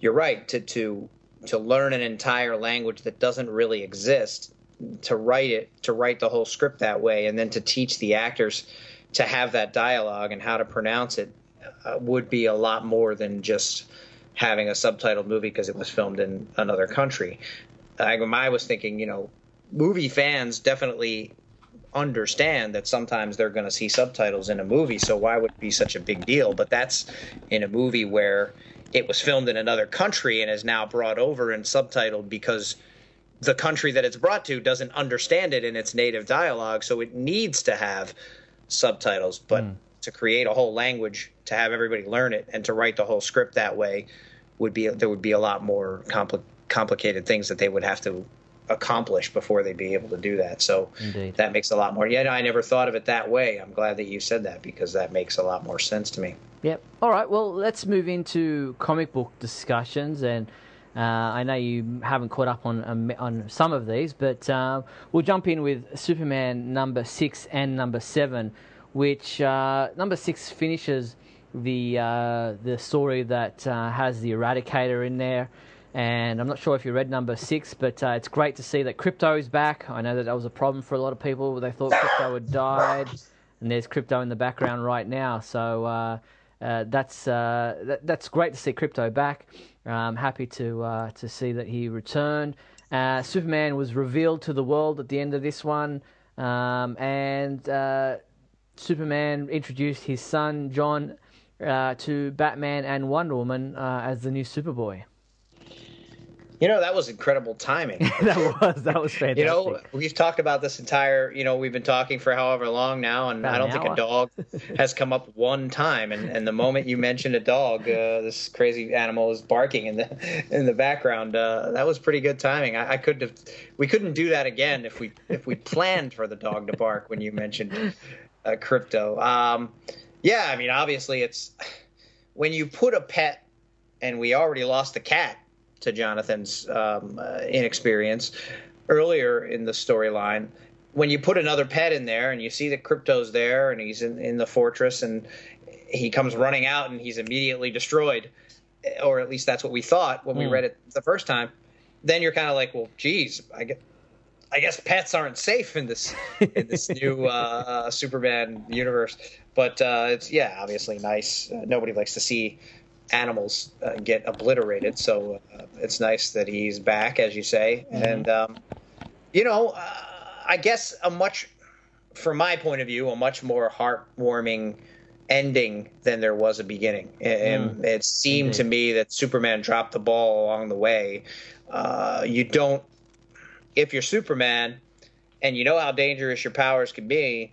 you're right to to to learn an entire language that doesn't really exist. To write it, to write the whole script that way, and then to teach the actors to have that dialogue and how to pronounce it uh, would be a lot more than just having a subtitled movie because it was filmed in another country. I, I was thinking, you know, movie fans definitely understand that sometimes they're going to see subtitles in a movie, so why would it be such a big deal? But that's in a movie where it was filmed in another country and is now brought over and subtitled because the country that it's brought to doesn't understand it in its native dialogue, so it needs to have subtitles. But mm. to create a whole language, to have everybody learn it, and to write the whole script that way, would be there would be a lot more compli- complicated things that they would have to accomplish before they'd be able to do that. So Indeed. That makes a lot more. Yeah, no, I never thought of it that way. I'm glad that you said that because that makes a lot more sense to me. Yep. All right. Well, let's move into comic book discussions and. Uh, I know you haven't caught up on um, on some of these, but uh, we'll jump in with Superman number six and number seven, which uh, number six finishes the uh, the story that uh, has the Eradicator in there. And I'm not sure if you read number six, but uh, it's great to see that Crypto is back. I know that that was a problem for a lot of people. They thought Crypto had died, and there's Crypto in the background right now. So uh, uh, that's uh, that, that's great to see Crypto back. I'm happy to uh, to see that he returned. Uh, Superman was revealed to the world at the end of this one, um, and uh, Superman introduced his son John uh, to Batman and Wonder Woman uh, as the new Superboy. You know, that was incredible timing. that was that was fantastic. You know, we've talked about this entire. You know, we've been talking for however long now, and About I don't think hour. a dog has come up one time. And, and the moment you mentioned a dog, uh, this crazy animal is barking in the in the background. Uh, that was pretty good timing. I, I couldn't have. We couldn't do that again if we if we planned for the dog to bark when you mentioned uh, Crypto. Um, yeah, I mean, obviously, it's when you put a pet, and we already lost the cat. To Jonathan's um, uh, inexperience earlier in the storyline, when you put another pet in there and you see that Crypto's there and he's in, in the fortress and he comes running out and he's immediately destroyed, or at least that's what we thought when mm. we read it the first time, then you're kind of like, well, geez, I guess, I guess pets aren't safe in this in this new uh, uh, Superman universe. But uh, it's, yeah, obviously nice. Uh, nobody likes to see animals uh, get obliterated, so uh, it's nice that he's back, as you say. Mm-hmm. And um, you know, uh, I guess a much, from my point of view, a much more heartwarming ending than there was a beginning. And mm. it seemed mm-hmm. to me that Superman dropped the ball along the way. Uh, you don't, if you're Superman and you know how dangerous your powers can be,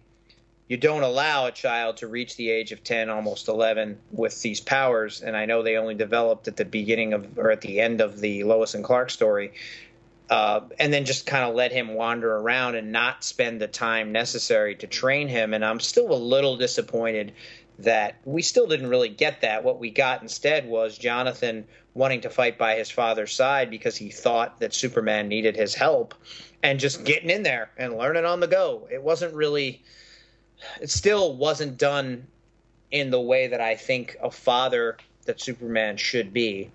you don't allow a child to reach the age of ten, almost eleven, with these powers. And I know they only developed at the beginning of, or at the end of the Lois and Clark story. Uh, and then just kind of let him wander around and not spend the time necessary to train him. And I'm still a little disappointed that we still didn't really get that. What we got instead was Jonathan wanting to fight by his father's side because he thought that Superman needed his help, and just getting in there and learning on the go. It wasn't really – it still wasn't done in the way that I think a father that Superman should be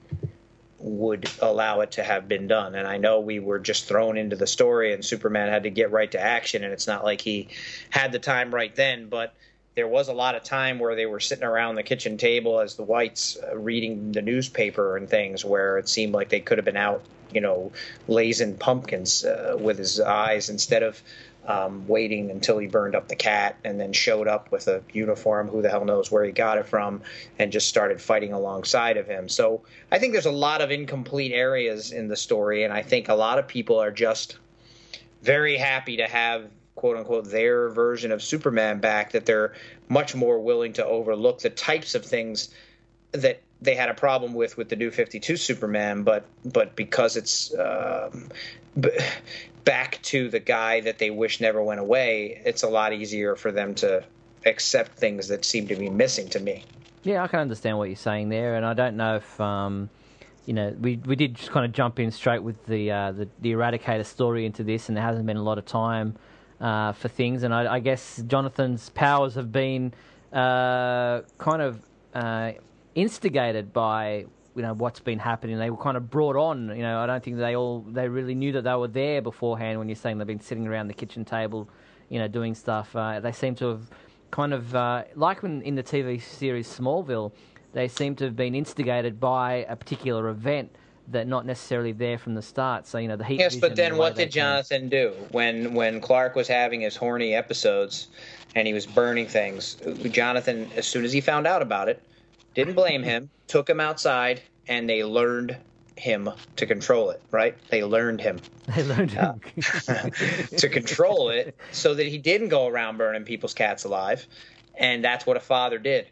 would allow it to have been done. And I know we were just thrown into the story and Superman had to get right to action, and it's not like he had the time right then, but there was a lot of time where they were sitting around the kitchen table as the whites uh, reading the newspaper and things, where it seemed like they could have been out, you know, lazing pumpkins uh, with his eyes, instead of um, waiting until he burned up the cat and then showed up with a uniform, who the hell knows where he got it from, and just started fighting alongside of him. So I think there's a lot of incomplete areas in the story, and I think a lot of people are just very happy to have quote-unquote their version of Superman back, that they're much more willing to overlook the types of things that they had a problem with with the New fifty-two Superman, but but because it's um, b- back to the guy that they wish never went away, it's a lot easier for them to accept things that seem to be missing to me. Yeah, I can understand what you're saying there, and I don't know if... Um... You know, we we did just kind of jump in straight with the uh, the, the Eradicator story into this, and there hasn't been a lot of time uh, for things. And I, I guess Jonathan's powers have been uh, kind of uh, instigated by, you know, what's been happening. They were kind of brought on. You know, I don't think they all they really knew that they were there beforehand. When you're saying they've been sitting around the kitchen table, you know, doing stuff, uh, they seem to have kind of uh, like when in the T V series Smallville. They seem to have been instigated by a particular event that not necessarily there from the start. So, you know, the heat. Yes, but then what did Jonathan do when when Clark was having his horny episodes and he was burning things? Jonathan, as soon as he found out about it, didn't blame him, took him outside, and they learned him to control it, right? They learned him. They learned him. Uh, to control it so that he didn't go around burning people's cats alive. And that's what a father did.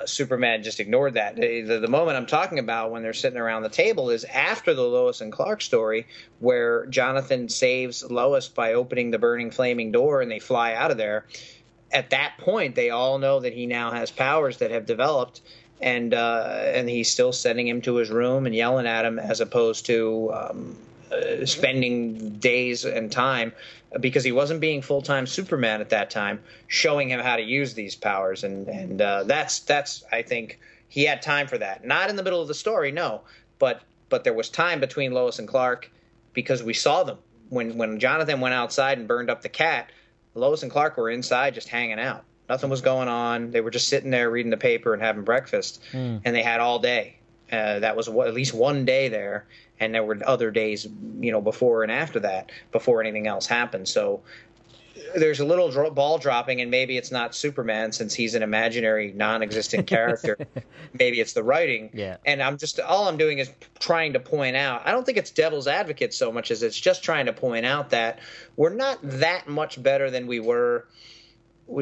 Uh, Superman just ignored that. The, the, the moment I'm talking about when they're sitting around the table is after the Lois and Clark story, where Jonathan saves Lois by opening the burning, flaming door and they fly out of there. At that point, they all know that he now has powers that have developed, and uh, and he's still sending him to his room and yelling at him, as opposed to um, uh, spending days and time, because he wasn't being full-time Superman at that time, showing him how to use these powers. And, and uh, that's, that's I think, he had time for that. Not in the middle of the story, no, but but there was time between Lois and Clark, because we saw them. When, when Jonathan went outside and burned up the cat, Lois and Clark were inside just hanging out. Nothing was going on. They were just sitting there reading the paper and having breakfast, mm. and they had all day. Uh, that was at least one day there. And there were other days, you know, before and after that, before anything else happened. So there's a little dro- ball dropping, and maybe it's not Superman, since he's an imaginary, non-existent character. Maybe it's the writing. Yeah. And I'm just all I'm doing is trying to point out. I don't think it's devil's advocate so much as it's just trying to point out that we're not that much better than we were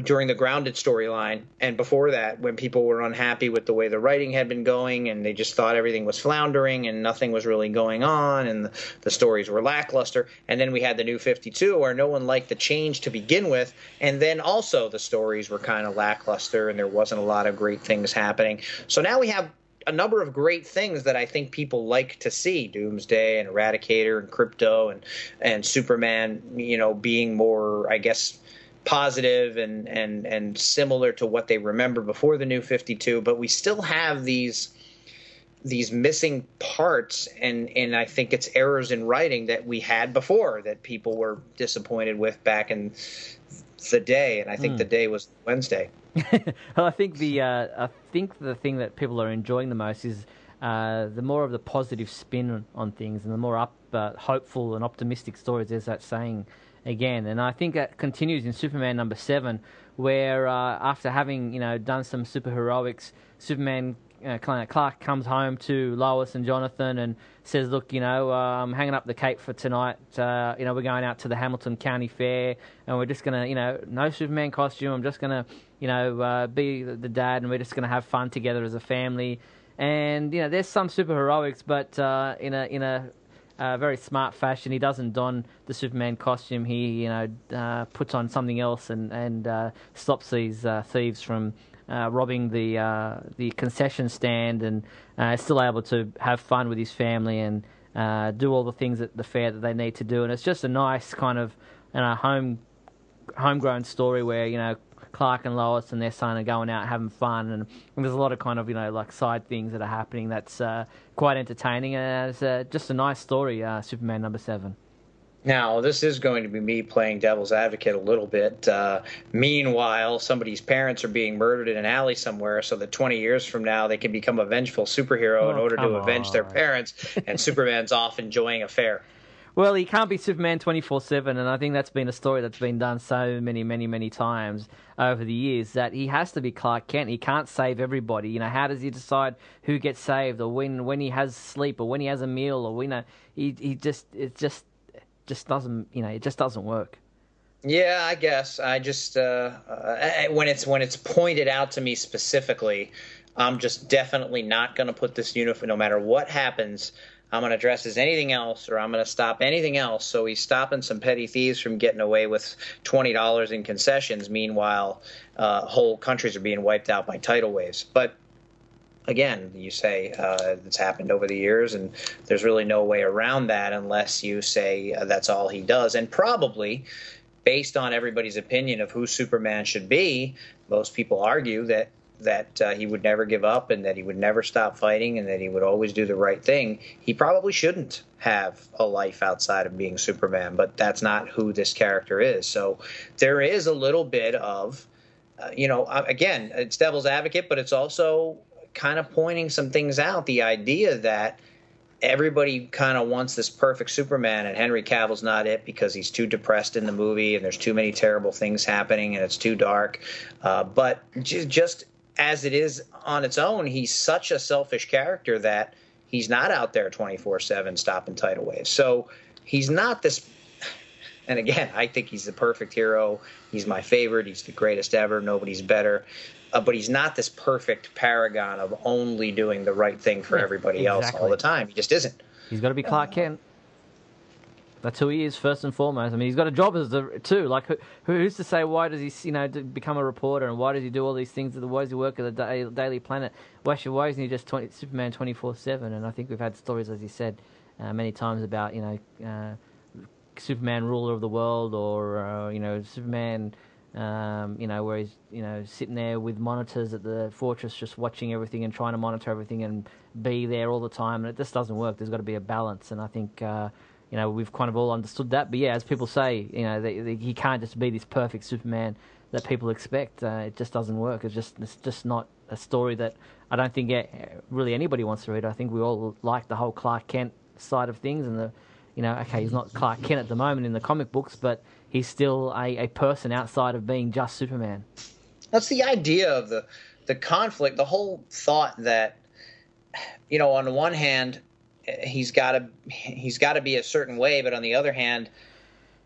during the Grounded storyline and before that, when people were unhappy with the way the writing had been going, and they just thought everything was floundering and nothing was really going on, and the, the stories were lackluster. And then we had the New fifty-two, where no one liked the change to begin with, and then also the stories were kind of lackluster and there wasn't a lot of great things happening. So now we have a number of great things that I think people like to see: Doomsday and Eradicator and Crypto and and Superman, you know, being more, I guess, positive and, and, and similar to what they remember before the New fifty-two, but we still have these these missing parts, and, and I think it's errors in writing that we had before that people were disappointed with back in the day, and I think mm. the day was Wednesday. Well, I think the uh, I think the thing that people are enjoying the most is uh, the more of the positive spin on things, and the more up uh, hopeful and optimistic stories. There's that saying. again. And I think that continues in Superman number seven, where uh, after having, you know, done some superheroics, Superman uh, Clark comes home to Lois and Jonathan and says, look, you know, uh, I'm hanging up the cape for tonight. Uh, you know, we're going out to the Hamilton County Fair, and we're just going to, you know, no Superman costume. I'm just going to, you know, uh, be the dad, and we're just going to have fun together as a family. And, you know, there's some superheroics, but uh, in a in a Uh, very smart fashion. He doesn't don the Superman costume. He, you know, uh, puts on something else and and uh, stops these uh, thieves from uh, robbing the uh, the concession stand, and uh, is still able to have fun with his family and uh, do all the things at the fair that they need to do. And it's just a nice kind of, you know, home homegrown story where, you know, Clark and Lois and their son are going out having fun, and, and there's a lot of kind of, you know, like side things that are happening that's uh, quite entertaining, and it's uh, just a nice story, uh, Superman number seven. Now, this is going to be me playing devil's advocate a little bit. Uh, meanwhile, somebody's parents are being murdered in an alley somewhere, so that twenty years from now they can become a vengeful superhero oh, in order to on. avenge their parents, and Superman's off enjoying a fair. Well, he can't be Superman twenty-four seven, and I think that's been a story that's been done so many, many, many times over the years, that he has to be Clark Kent. He can't save everybody. You know, how does he decide who gets saved, or when, when he has sleep, or when he has a meal, or when, you know, he he just it just just doesn't, you know, it just doesn't work. Yeah, I guess I just uh, uh, when it's when it's pointed out to me specifically, I'm just definitely not going to put this uniform, no matter what happens. I'm going to dress as anything else, or I'm going to stop anything else. So he's stopping some petty thieves from getting away with twenty dollars in concessions. Meanwhile, uh, whole countries are being wiped out by tidal waves. But again, you say uh, it's happened over the years, and there's really no way around that unless you say uh, that's all he does. And probably, based on everybody's opinion of who Superman should be, most people argue that that uh, he would never give up, and that he would never stop fighting, and that he would always do the right thing. He probably shouldn't have a life outside of being Superman, but that's not who this character is. So there is a little bit of, uh, you know, again, it's devil's advocate, but it's also kind of pointing some things out. The idea that everybody kind of wants this perfect Superman, and Henry Cavill's not it because he's too depressed in the movie, and there's too many terrible things happening, and it's too dark. Uh, but j- just... as it is on its own, he's such a selfish character that he's not out there twenty-four seven stopping tidal waves. So he's not this – and again, I think he's the perfect hero. He's my favorite. He's the greatest ever. Nobody's better. Uh, but he's not this perfect paragon of only doing the right thing for yeah, everybody exactly. else all the time. He just isn't. He's got to be Clark Kent. That's who he is, first and foremost. I mean, he's got a job as the, too. Like, who, who's to say why does he, you know, become a reporter, and why does he do all these things? Why does he work at the Daily Planet? Why should, why isn't he just twenty, Superman twenty-four seven? And I think we've had stories, as you said, uh, many times about, you know, uh, Superman ruler of the world, or uh, you know, Superman, um, you know, where he's, you know, sitting there with monitors at the fortress, just watching everything and trying to monitor everything and be there all the time. And it just doesn't work. There's got to be a balance, and I think. Uh, You know, we've kind of all understood that. But, yeah, as people say, you know, they, they, he can't just be this perfect Superman that people expect. Uh, it just doesn't work. It's just it's just not a story that I don't think it, really anybody wants to read. I think we all like the whole Clark Kent side of things. And, the, you know, okay, he's not Clark Kent at the moment in the comic books, but he's still a, a person outside of being just Superman. That's the idea of the the conflict, the whole thought that, you know, on the one hand – He's got to he's got to be a certain way, but on the other hand,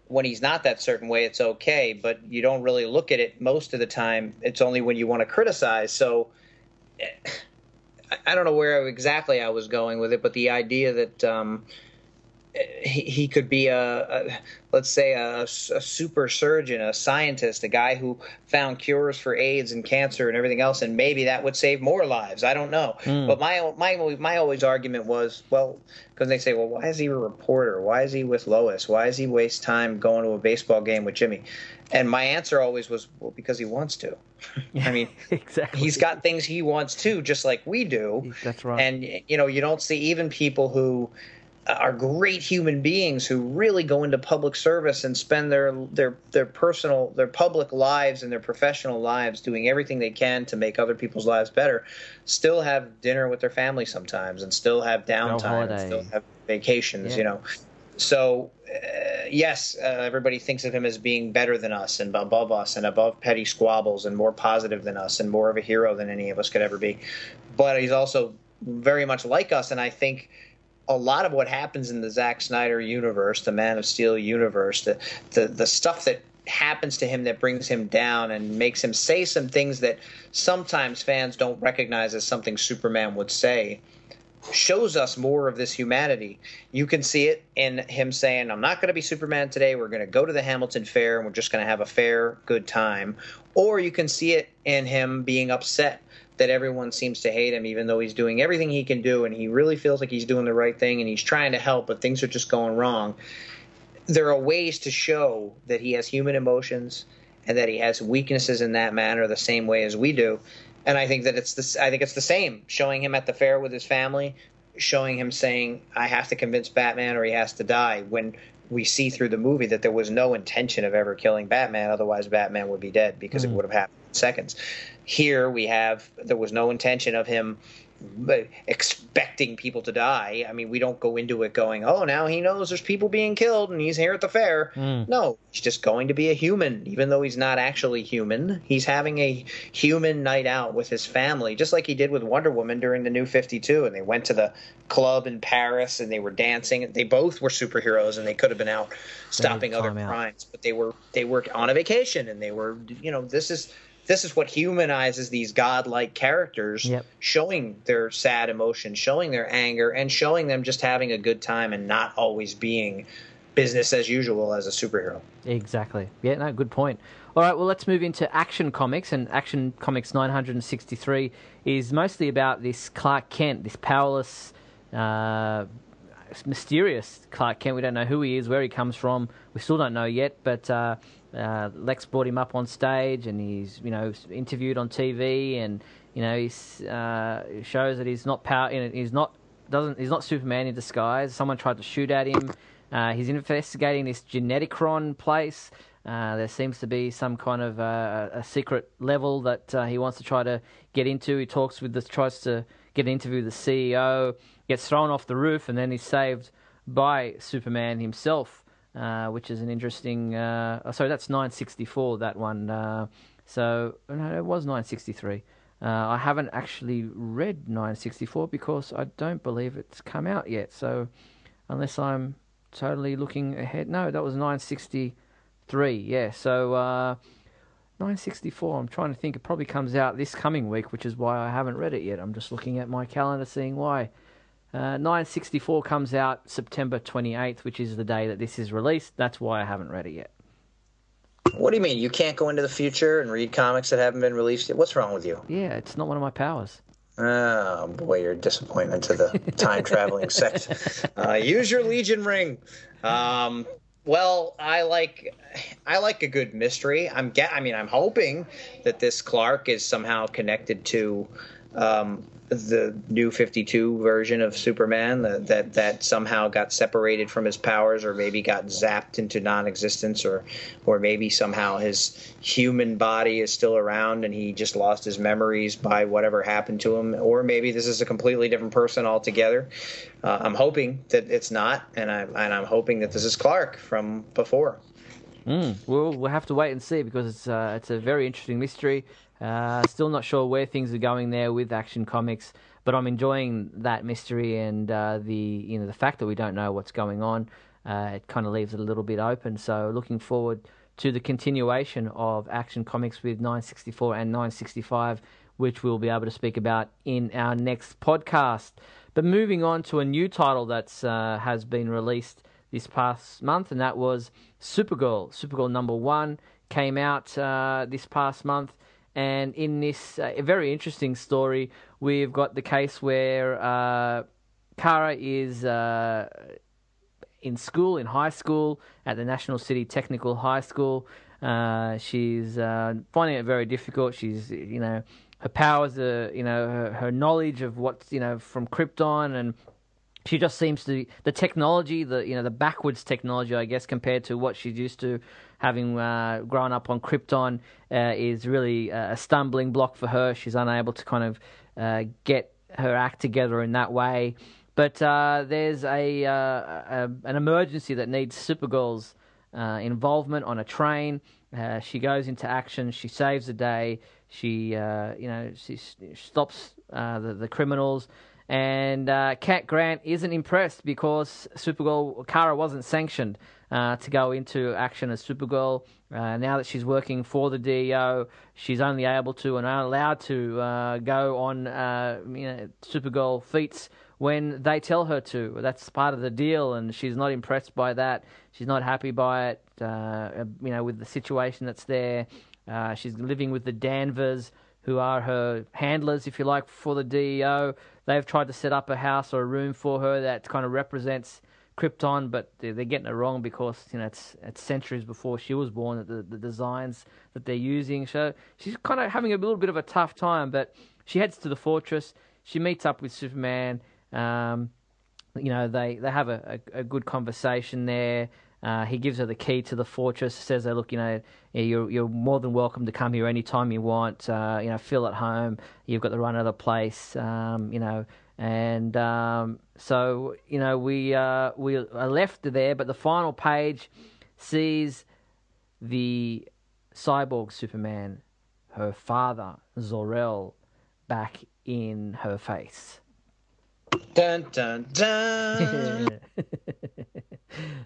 when he's not that certain way, it's okay. But you don't really look at it most of the time. It's only when you want to criticize. So I don't know where exactly I was going with it, but the idea that um, he, he could be a, a let's say a, a super surgeon, a scientist, a guy who found cures for AIDS and cancer and everything else, and maybe that would save more lives. I don't know. Mm. But my my my always argument was, well, because they say, well, why is he a reporter? Why is he with Lois? Why does he waste time going to a baseball game with Jimmy? And my answer always was, well, because he wants to. I mean, exactly. He's got things he wants to, just like we do. That's right. And, you know, you don't see even people who – are great human beings who really go into public service and spend their their their personal, their public lives and their professional lives doing everything they can to make other people's lives better, still have dinner with their family sometimes, and still have downtime, no and still have vacations, yeah. you know. So, uh, yes, uh, everybody thinks of him as being better than us and above us and above petty squabbles and more positive than us and more of a hero than any of us could ever be. But he's also very much like us, and I think a lot of what happens in the Zack Snyder universe, the Man of Steel universe, the the, the stuff that happens to him that brings him down and makes him say some things that sometimes fans don't recognize as something Superman would say, shows us more of this humanity. You can see it in him saying, I'm not going to be Superman today. We're going to go to the Hamilton Fair and we're just going to have a fair, good time. Or you can see it in him being upset that everyone seems to hate him, even though he's doing everything he can do and he really feels like he's doing the right thing and he's trying to help, but things are just going wrong. There are ways to show that he has human emotions and that he has weaknesses in that manner the same way as we do. And I think that it's this, I think it's the same, showing him at the fair with his family, showing him saying, I have to convince Batman or he has to die, when we see through the movie that there was no intention of ever killing Batman. Otherwise, Batman would be dead because mm-hmm. it would have happened in seconds. Here we have – there was no intention of him – expecting people to die. I mean, we don't go into it going, oh, now he knows there's people being killed and he's here at the fair. Mm. No, he's just going to be a human, even though he's not actually human. He's having a human night out with his family, just like he did with Wonder Woman during the New fifty-two. And they went to the club in Paris and they were dancing. They both were superheroes and they could have been out stopping other crimes, but they were they were on a vacation and they were, you know, this is – This is what humanizes these godlike characters, yep. showing their sad emotion, showing their anger, and showing them just having a good time and not always being business as usual as a superhero. Exactly. Yeah, no, good point. All right, well, let's move into Action Comics, and Action Comics nine hundred sixty-three is mostly about this Clark Kent, this powerless, uh, mysterious Clark Kent. We don't know who he is, where he comes from. We still don't know yet, but... Uh, Uh, Lex brought him up on stage and he's, you know, interviewed on T V, and, you know, he uh, shows that he's not power, you know, he's not doesn't he's not Superman in disguise. Someone tried to shoot at him. Uh, he's investigating this Geneticron place. Uh, there seems to be some kind of uh, a secret level that uh, he wants to try to get into. He talks with the tries to get an interview with the C E O, gets thrown off the roof, and then he's saved by Superman himself. Uh, which is an interesting... Uh, oh, sorry, that's nine sixty-four, that one. Uh, so, no, it was nine sixty-three. Uh, I haven't actually read nine sixty-four because I don't believe it's come out yet. So, unless I'm totally looking ahead... No, that was nine sixty-three, yeah. So, uh, nine sixty-four, I'm trying to think. It probably comes out this coming week, which is why I haven't read it yet. I'm just looking at my calendar, seeing why. Uh, nine sixty-four comes out September twenty-eighth, which is the day that this is released. That's why I haven't read it yet. What do you mean? You can't go into the future and read comics that haven't been released yet? What's wrong with you? Yeah, it's not one of my powers. Oh, boy, you're a disappointment to the time-traveling sect. Uh, use your Legion ring. Um... Well, I like, I like a good mystery. I'm get, I mean, I'm hoping that this Clark is somehow connected to um, the New fifty-two version of Superman that, that that somehow got separated from his powers, or maybe got zapped into non-existence, or or maybe somehow his human body is still around and he just lost his memories by whatever happened to him, or maybe this is a completely different person altogether. Uh, I'm hoping that it's not, and I and I'm hoping that this is Clark from before. Mm, well, we'll have to wait and see, because it's uh, it's a very interesting mystery. Uh, still not sure where things are going there with Action Comics, but I'm enjoying that mystery and uh, the you know the fact that we don't know what's going on. Uh, it kind of leaves it a little bit open. So looking forward to the continuation of Action Comics with nine sixty-four and nine sixty-five, which we'll be able to speak about in our next podcast. But moving on to a new title that's uh, has been released this past month, and that was Supergirl. Supergirl number one came out uh, this past month, and in this uh, very interesting story, we've got the case where uh, Kara is uh, in school, in high school, at the National City Technical High School. Uh, she's uh, finding it very difficult. She's, you know... Her powers, uh, you know, her, her knowledge of what's, you know, from Krypton, and she just seems to the technology, the you know, the backwards technology, I guess, compared to what she's used to having uh, grown up on Krypton, uh, is really a stumbling block for her. She's unable to kind of uh, get her act together in that way. But uh, there's a, uh, a an emergency that needs Supergirl's uh, involvement on a train. Uh, she goes into action. She saves the day. She, uh, you know, she stops uh, the, the criminals. And uh, Cat Grant isn't impressed because Supergirl Kara wasn't sanctioned uh, to go into action as Supergirl. Uh, now that she's working for the D E O, she's only able to and are allowed to uh, go on uh, you know, Supergirl feats when they tell her to. That's part of the deal, and she's not impressed by that. She's not happy by it. Uh, you know, with the situation that's there, uh, she's living with the Danvers, who are her handlers, if you like, for the D E O. They've tried to set up a house or a room for her that kind of represents Krypton, but they're, they're getting it wrong because, you know, it's, it's centuries before she was born that the, the designs that they're using. So she's kind of having a little bit of a tough time, but she heads to the fortress. She meets up with Superman. Um, you know, they, they have a, a, a good conversation there. Uh, he gives her the key to the fortress, says, oh, look, you know, you're, you're more than welcome to come here anytime you want, uh, you know, feel at home, you've got the right other place, um, you know, and um, so, you know, we, uh, we are left there, but the final page sees the cyborg Superman, her father, Zor-El, back in her face. Dun, dun, dun!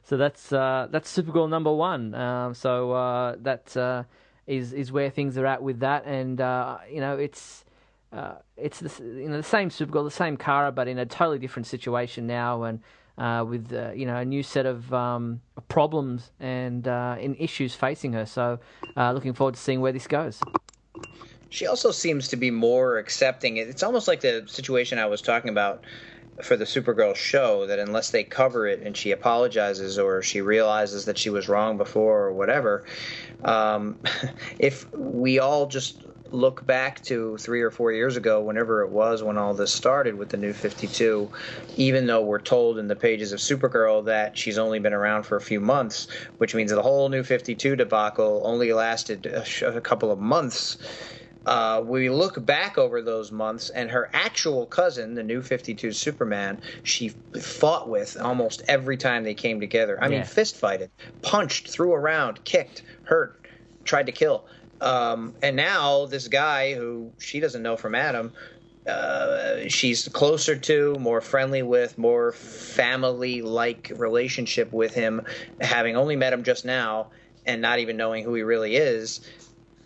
So that's uh, that's Supergirl number one. Um, so uh, that uh, is is where things are at with that, and uh, you know it's uh, it's the, you know the same Supergirl, the same Kara, but in a totally different situation now, and uh, with uh, you know a new set of um, problems and uh, and issues facing her. So uh, looking forward to seeing where this goes. She also seems to be more accepting. It's almost like the situation I was talking about for the Supergirl show, that unless they cover it and she apologizes or she realizes that she was wrong before or whatever, um, if we all just look back to three or four years ago, whenever it was when all this started with the New fifty-two, even though we're told in the pages of Supergirl that she's only been around for a few months, which means the whole New fifty-two debacle only lasted a, sh- a couple of months. Uh, we look back over those months, and her actual cousin, the New fifty-two Superman, she fought with almost every time they came together. I yeah. mean, fist-fighted, punched, threw around, kicked, hurt, tried to kill. Um, and now this guy who she doesn't know from Adam, uh, she's closer to, more friendly with, more family-like relationship with him, having only met him just now and not even knowing who he really is,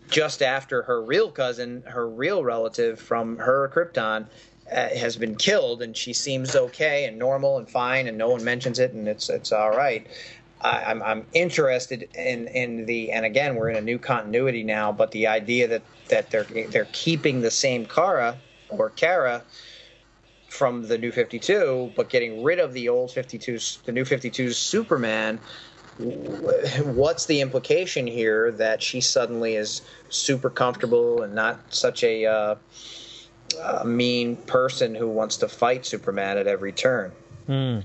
just after her real cousin, her real relative from her Krypton, uh, has been killed, and she seems okay and normal and fine, and no one mentions it, and it's it's all right. I, I'm I'm interested in, in the, and again, we're in a new continuity now, but the idea that, that they're they're keeping the same Kara or Kara from the New fifty-two, but getting rid of the old fifty-two, the New fifty-two Superman. What's the implication here that she suddenly is super comfortable and not such a uh, uh, mean person who wants to fight Superman at every turn? Mm.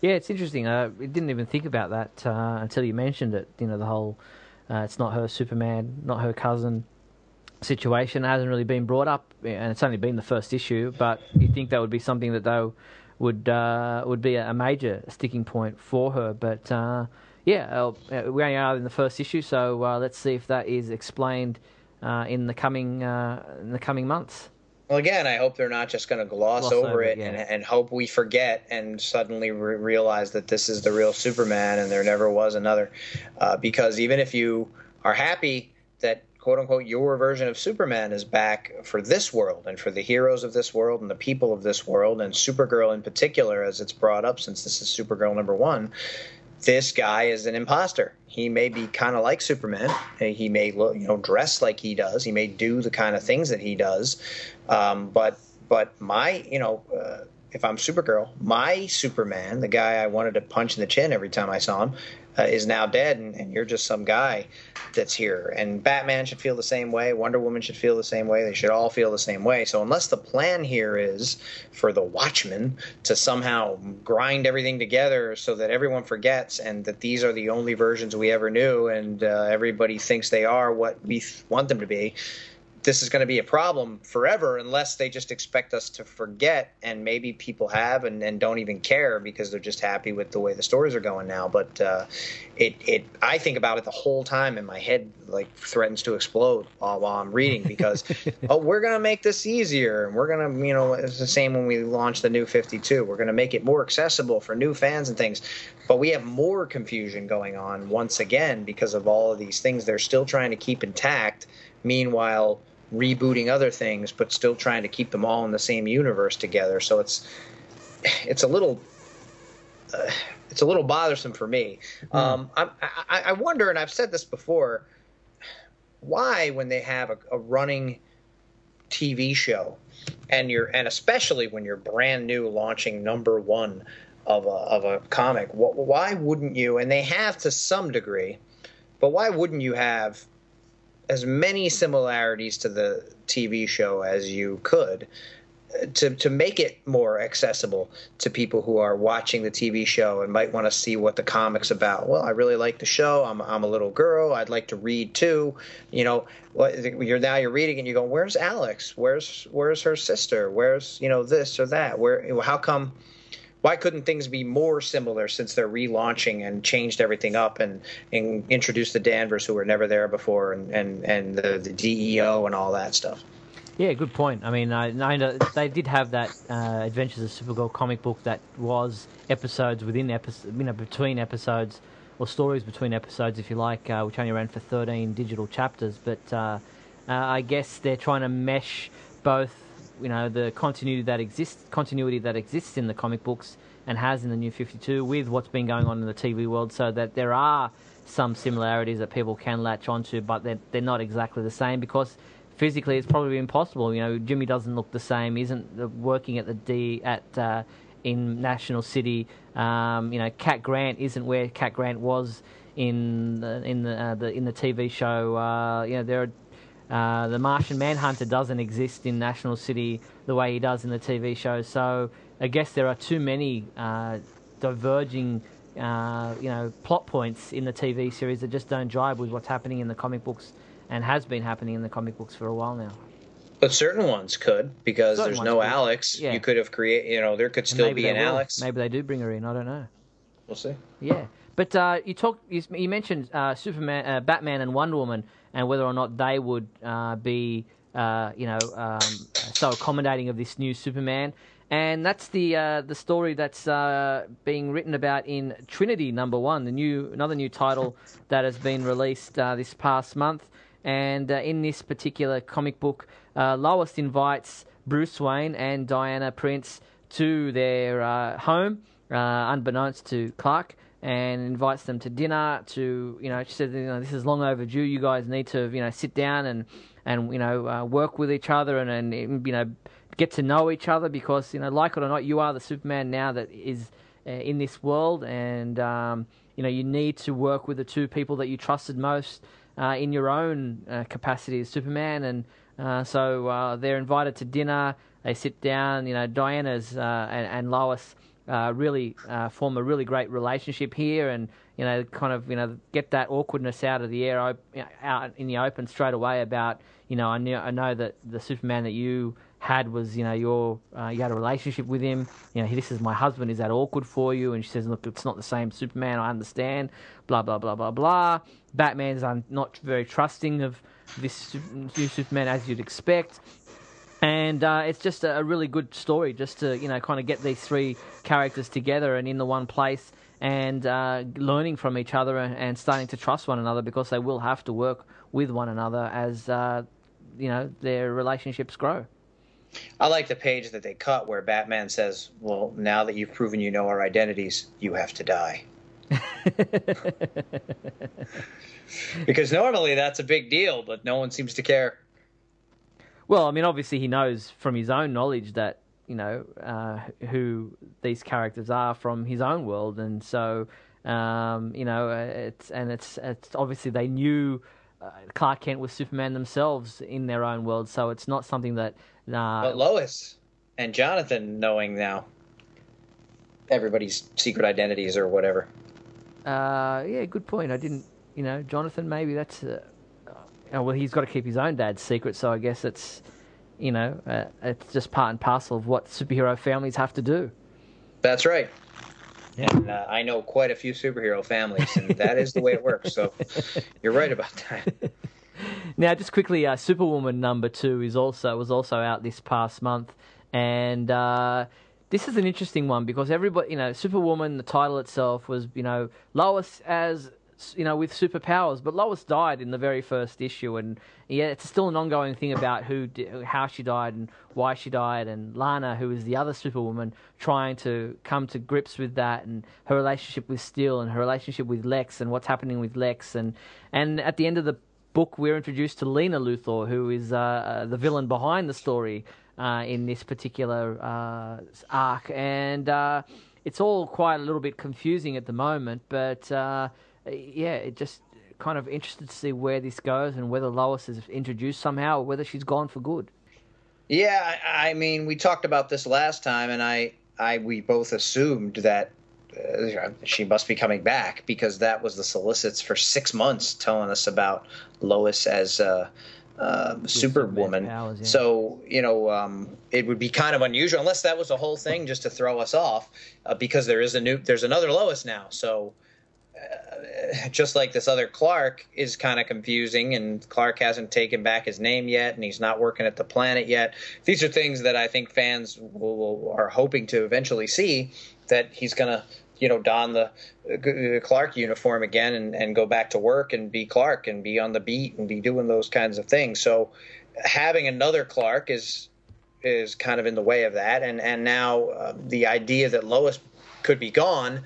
Yeah, it's interesting. I didn't even think about that uh, until you mentioned it. You know, the whole uh, it's not her Superman, not her cousin situation. It hasn't really been brought up, and it's only been the first issue, but you'd think that would be something that though would, uh, would be a major sticking point for her. But... Uh, Yeah, we only are in the first issue, so uh, let's see if that is explained uh, in the coming uh, in the coming months. Well, again, I hope they're not just going to gloss, gloss over, over it yeah. and, and hope we forget and suddenly re- realize that this is the real Superman and there never was another. Uh, because even if you are happy that, quote-unquote, your version of Superman is back for this world and for the heroes of this world and the people of this world and Supergirl in particular, as it's brought up since this is Supergirl number one, this guy is an imposter. He may be kind of like Superman. He may look, you know, dress like he does. He may do the kind of things that he does. Um, but but my, you know, uh, if I'm Supergirl, my Superman, the guy I wanted to punch in the chin every time I saw him, uh, is now dead, and, and you're just some guy that's here. And Batman should feel the same way. Wonder Woman should feel the same way. They should all feel the same way. So unless the plan here is for the Watchmen to somehow grind everything together so that everyone forgets and that these are the only versions we ever knew and uh, everybody thinks they are what we th- want them to be, this is going to be a problem forever unless they just expect us to forget, and maybe people have and, and don't even care because they're just happy with the way the stories are going now. But uh, it, it I think about it the whole time, and my head like threatens to explode uh, while I'm reading because, oh, we're going to make this easier, and we're going to, you know, it's the same when we launched the New fifty-two. We're going to make it more accessible for new fans and things. But we have more confusion going on once again because of all of these things they're still trying to keep intact. Meanwhile, rebooting other things, but still trying to keep them all in the same universe together. So it's it's a little uh, it's a little bothersome for me. Mm. Um, I, I, I wonder, and I've said this before, why when they have a, a running T V show, and you're and especially when you're brand new, launching number one of a, of a comic, wh- why wouldn't you? And they have to some degree, but why wouldn't you have as many similarities to the T V show as you could to to make it more accessible to people who are watching the T V show and might want to see what the comic's about? Well, I really like the show. I'm I'm a little girl. I'd like to read too. You know, you're now you're reading and you go, where's Alex? Where's where's her sister? Where's, you know, this or that? Where? How come? Why couldn't things be more similar since they're relaunching and changed everything up and, and introduced the Danvers who were never there before and, and, and the, the D E O and all that stuff? Yeah, good point. I mean, I, I know they did have that uh, Adventures of Supergirl comic book that was episodes within episodes, you know, between episodes or stories between episodes, if you like, uh, which only ran for thirteen digital chapters. But uh, uh, I guess they're trying to mesh both, you know, the continuity that exists, continuity that exists in the comic books and has in the New fifty-two with what's been going on in the T V world, so that there are some similarities that people can latch onto, but they're, they're not exactly the same because physically it's probably impossible. You know, Jimmy doesn't look the same, isn't working at the D at uh, in National City. Um, you know, Cat Grant isn't where Cat Grant was in the, in the, uh, the in the T V show. Uh, you know, there are. Uh, the Martian Manhunter doesn't exist in National City the way he does in the T V show. So I guess there are too many uh, diverging, uh, you know, plot points in the T V series that just don't jibe with what's happening in the comic books and has been happening in the comic books for a while now. But certain ones could, because certain there's no could. Alex. Yeah. You could have created, you know, there could still be an will. Alex. Maybe they do bring her in. I don't know. We'll see. Yeah. But uh, you talked, you, you mentioned uh, Superman, uh, Batman, and Wonder Woman, and whether or not they would uh, be, uh, you know, um, so accommodating of this new Superman, and that's the uh, the story that's uh, being written about in Trinity Number One, the new another new title that has been released uh, this past month, and uh, in this particular comic book, uh, Lois invites Bruce Wayne and Diana Prince to their uh, home, uh, unbeknownst to Clark, and invites them to dinner. To, you know, she said, you know, this is long overdue. You guys need to, you know, sit down and, and you know, uh, work with each other and, and, you know, get to know each other because, you know, like it or not, you are the Superman now that is uh, in this world. And, um, you know, you need to work with the two people that you trusted most uh, in your own uh, capacity as Superman. And uh, so uh, they're invited to dinner. They sit down, you know, Diana's uh, and, and Lois Uh, really uh, form a really great relationship here, and you know, kind of, you know, get that awkwardness out of the air, op- out in the open straight away. About, you know, I knew I know that the Superman that you had was, you know, your uh, you had a relationship with him. You know, hey, this is my husband. Is that awkward for you? And she says, look, it's not the same Superman. I understand. Blah blah blah blah blah. Batman's un- not very trusting of this new Superman as you'd expect. And uh, it's just a really good story, just to, you know, kind of get these three characters together and in the one place, and uh, learning from each other and, and starting to trust one another, because they will have to work with one another as uh, you know, their relationships grow. I like the page that they cut where Batman says, "Well, now that you've proven you know our identities, you have to die." Because normally that's a big deal, but no one seems to care. Well, I mean, obviously he knows from his own knowledge that, you know, uh, who these characters are from his own world, and so um, you know, it's and it's it's obviously they knew uh, Clark Kent was Superman themselves in their own world, so it's not something that. Uh, but Lois and Jonathan knowing now everybody's secret identities or whatever. Uh, yeah, good point. I didn't, you know, Jonathan. Maybe that's. Uh, oh, well, he's got to keep his own dad's secret, so I guess it's, you know, uh, it's just part and parcel of what superhero families have to do. That's right. Yeah. And, uh, I know quite a few superhero families, and that is the way it works, so you're right about that. Now, just quickly, uh, Superwoman number two is also was also out this past month, and uh, this is an interesting one because everybody, you know, Superwoman, the title itself was, you know, Lois as, you know, with superpowers, but Lois died in the very first issue, and yeah, it's still an ongoing thing about who, how she died and why she died, and Lana, who is the other Superwoman, trying to come to grips with that, and her relationship with Steel, and her relationship with Lex, and what's happening with Lex, and and at the end of the book, we're introduced to Lena Luthor, who is uh, uh, the villain behind the story uh, in this particular uh, arc, and uh, it's all quite a little bit confusing at the moment, but uh, yeah, it just kind of interested to see where this goes and whether Lois is introduced somehow or whether she's gone for good. Yeah, I, I mean, we talked about this last time, and I, I we both assumed that Uh, she must be coming back because that was the solicits for six months telling us about Lois as a uh, uh, Superwoman. Powers, yeah. So, you know, um, it would be kind of unusual unless that was the whole thing just to throw us off uh, because there is a new, there's another Lois now. So uh, just like this other Clark is kind of confusing, and Clark hasn't taken back his name yet, and he's not working at the planet yet. These are things that I think fans will, will, are hoping to eventually see, that he's going to, you know, don the uh, Clark uniform again and, and go back to work and be Clark and be on the beat and be doing those kinds of things. So having another Clark is is kind of in the way of that. And, and now uh, the idea that Lois could be gone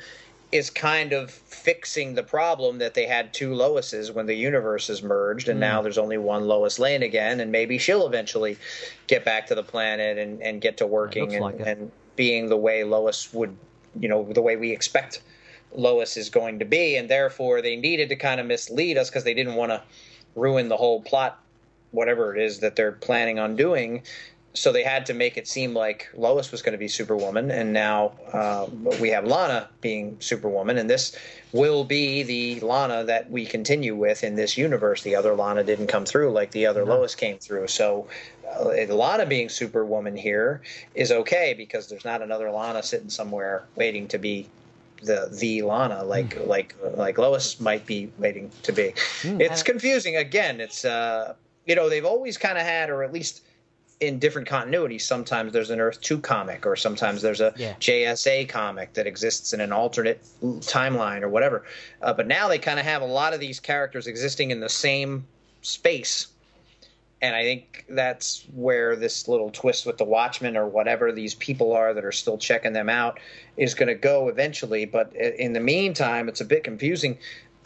is kind of fixing the problem that they had two Loises when the universes merged, and mm. now there's only one Lois Lane again, and maybe she'll eventually get back to the planet and, and get to working and, like and being the way Lois would – you know, the way we expect Lois is going to be, and therefore they needed to kind of mislead us because they didn't want to ruin the whole plot, whatever it is that they're planning on doing. So they had to make it seem like Lois was going to be Superwoman, and now uh, we have Lana being Superwoman, and this will be the Lana that we continue with in this universe. The other Lana didn't come through like the other no. Lois came through. So uh, Lana being Superwoman here is okay because there's not another Lana sitting somewhere waiting to be the the Lana like mm. like like Lois might be waiting to be. Mm, it's I... confusing. Again, it's uh, you know, they've always kind of had, or at least in different continuities, sometimes there's an Earth two comic, or sometimes there's a yeah. J S A comic that exists in an alternate timeline or whatever. Uh, but now they kind of have a lot of these characters existing in the same space. And I think that's where this little twist with the Watchmen or whatever these people are that are still checking them out is going to go eventually. But in the meantime, it's a bit confusing.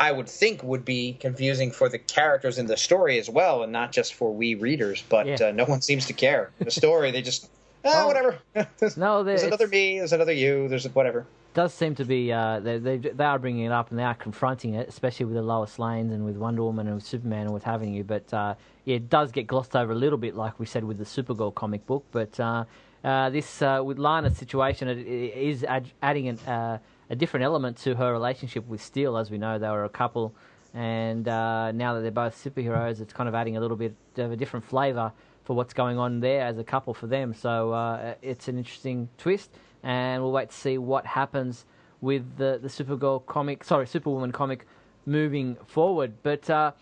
I would think would be confusing for the characters in the story as well, and not just for we readers, but yeah. uh, no one seems to care. The story, they just, ah, oh, whatever. there's, no, there, there's another me, there's another you, there's whatever. It does seem to be, uh, they, they they are bringing it up and they are confronting it, especially with the Lois Lanes and with Wonder Woman and with Superman and what have you, but uh, yeah, it does get glossed over a little bit, like we said with the Supergirl comic book, but uh, uh, this, uh, with Lana's situation, it, it is ad- adding an... Uh, a different element to her relationship with Steel. As we know, they were a couple, and uh, now that they're both superheroes, it's kind of adding a little bit of a different flavour for what's going on there as a couple for them. So uh, it's an interesting twist, and we'll wait to see what happens with the, the Supergirl comic, sorry, Superwoman comic moving forward. But uh,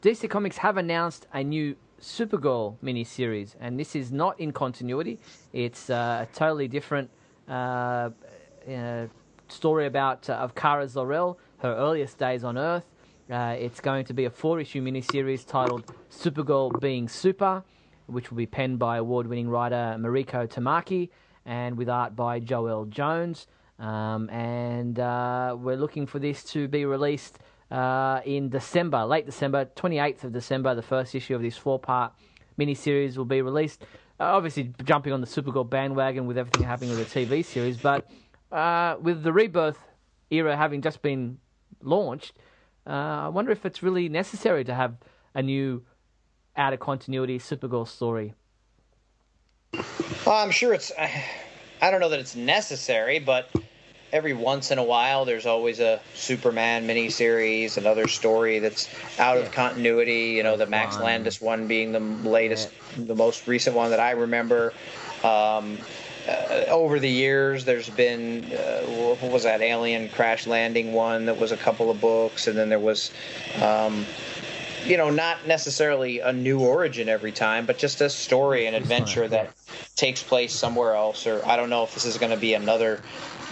D C Comics have announced a new Supergirl miniseries, and this is not in continuity. It's uh, a totally different... Uh, uh, story about uh, of Kara Zor-El, her earliest days on Earth. Uh, it's going to be a four-issue miniseries titled Supergirl Being Super, which will be penned by award-winning writer Mariko Tamaki and with art by Joel Jones. Um, and uh, we're looking for this to be released uh, in December, late December, twenty-eighth of December. The first issue of this four-part miniseries will be released. Uh, obviously, jumping on the Supergirl bandwagon with everything happening with the T V series, but... Uh, with the Rebirth era having just been launched, uh, I wonder if it's really necessary to have a new out-of-continuity Supergirl story. Well, I'm sure it's... I, I don't know that it's necessary, but every once in a while, there's always a Superman miniseries, another story that's out yeah. of continuity. You know, the Max Landis one being the latest, yeah. the most recent one that I remember. Um, uh, over the years, there's been, uh, what was that Alien Crash Landing one that was a couple of books, and then there was... Um, you know, not necessarily a new origin every time, but just a story, an adventure that takes place somewhere else. Or I don't know if this is going to be another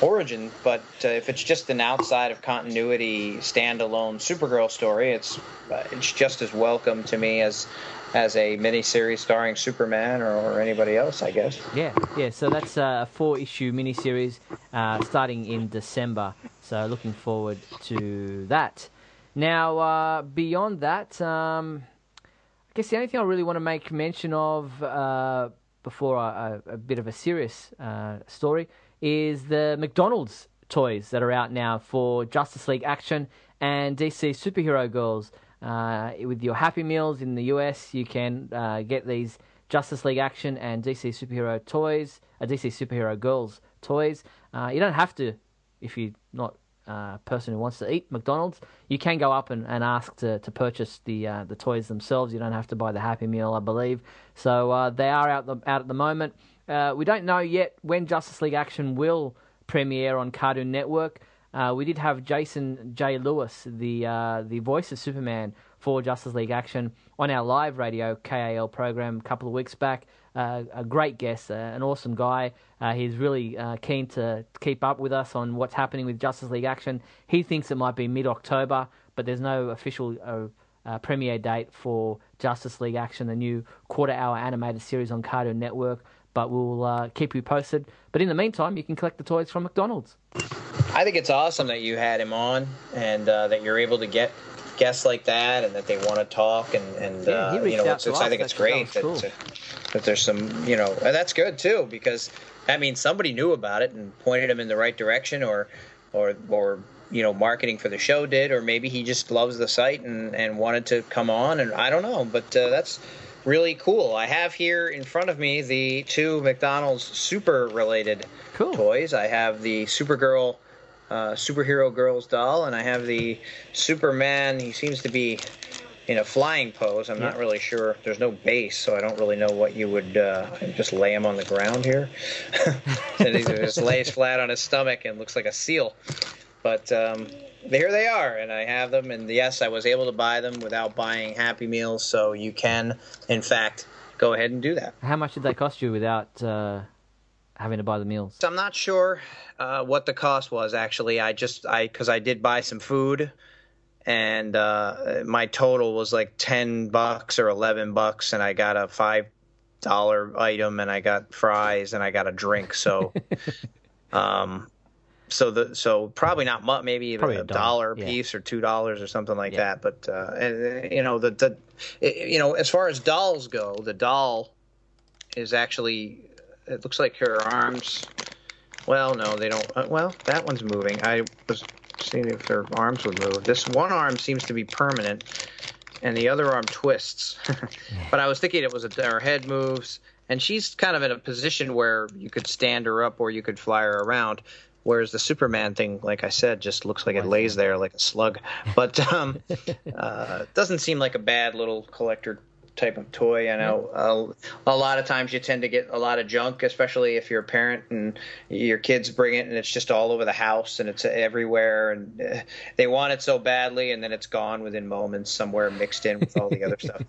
origin, but uh, if it's just an outside of continuity standalone Supergirl story, it's uh, it's just as welcome to me as as a miniseries starring Superman or, or anybody else, I guess. Yeah, yeah. So that's a four-issue miniseries uh, starting in December. So looking forward to that. Now, uh, beyond that, um, I guess the only thing I really want to make mention of uh, before I, I, a bit of a serious uh, story is the McDonald's toys that are out now for Justice League Action and D C Superhero Girls. Uh, with your Happy Meals in the U S, you can uh, get these Justice League Action and D C Superhero toys, uh, D C Superhero Girls toys. Uh, you don't have to if you're not... Uh, person who wants to eat McDonald's, you can go up and, and ask to, to purchase the uh, the toys themselves. You don't have to buy the Happy Meal, I believe. So uh, they are out the, out at the moment. Uh, we don't know yet when Justice League Action will premiere on Cartoon Network. Uh, we did have Jason J. Lewis, the uh, the voice of Superman for Justice League Action, on our live radio K A L program a couple of weeks back. Uh, a great guest, uh, an awesome guy. Uh, he's really uh, keen to keep up with us on what's happening with Justice League Action. He thinks it might be mid-October, but there's no official uh, uh, premiere date for Justice League Action, the new quarter-hour animated series on Cartoon Network, but we'll uh, keep you posted. But in the meantime, you can collect the toys from McDonald's. I think it's awesome that you had him on and uh, that you're able to get guests like that and that they want to talk. And, and yeah, uh, you know, it's, it's, I think it's great that, cool. that, that there's some, you know, and that's good too, because... I mean, somebody knew about it and pointed him in the right direction, or, or, or you know, marketing for the show did, or maybe he just loves the site and, and wanted to come on, and I don't know, but uh, that's really cool. I have here in front of me the two McDonald's super-related cool. toys. I have the Supergirl, uh, Superhero Girls doll, and I have the Superman. He seems to be in a flying pose. I'm yeah. not really sure. There's no base, so I don't really know what you would... Uh, just lay him on the ground here. So he just lays flat on his stomach and looks like a seal. But um, here they are, and I have them. And yes, I was able to buy them without buying Happy Meals, so you can, in fact, go ahead and do that. How much did they cost you without... Uh... having to buy the meals? I'm not sure uh, what the cost was, actually. I just, I, because I did buy some food, and uh, my total was like ten bucks or eleven bucks, and I got a five dollar item, and I got fries, and I got a drink. So, um, so the so probably not much, maybe even probably a dollar, dollar yeah. piece or two dollars or something like yeah. that. But uh, and, you know the the it, you know as far as dolls go, the doll is actually. It looks like her arms. Well, no, they don't. Uh, well, that one's moving. I was seeing if her arms would move. This one arm seems to be permanent, and the other arm twists. But I was thinking it was a, her head moves, and she's kind of in a position where you could stand her up or you could fly her around. Whereas the Superman thing, like I said, just looks like it lays there like a slug. But um, uh, doesn't seem like a bad little collector type of toy. I know uh, a lot of times you tend to get a lot of junk, especially if you're a parent and your kids bring it and it's just all over the house and it's everywhere, and uh, they want it so badly, and then it's gone within moments somewhere mixed in with all the other stuff.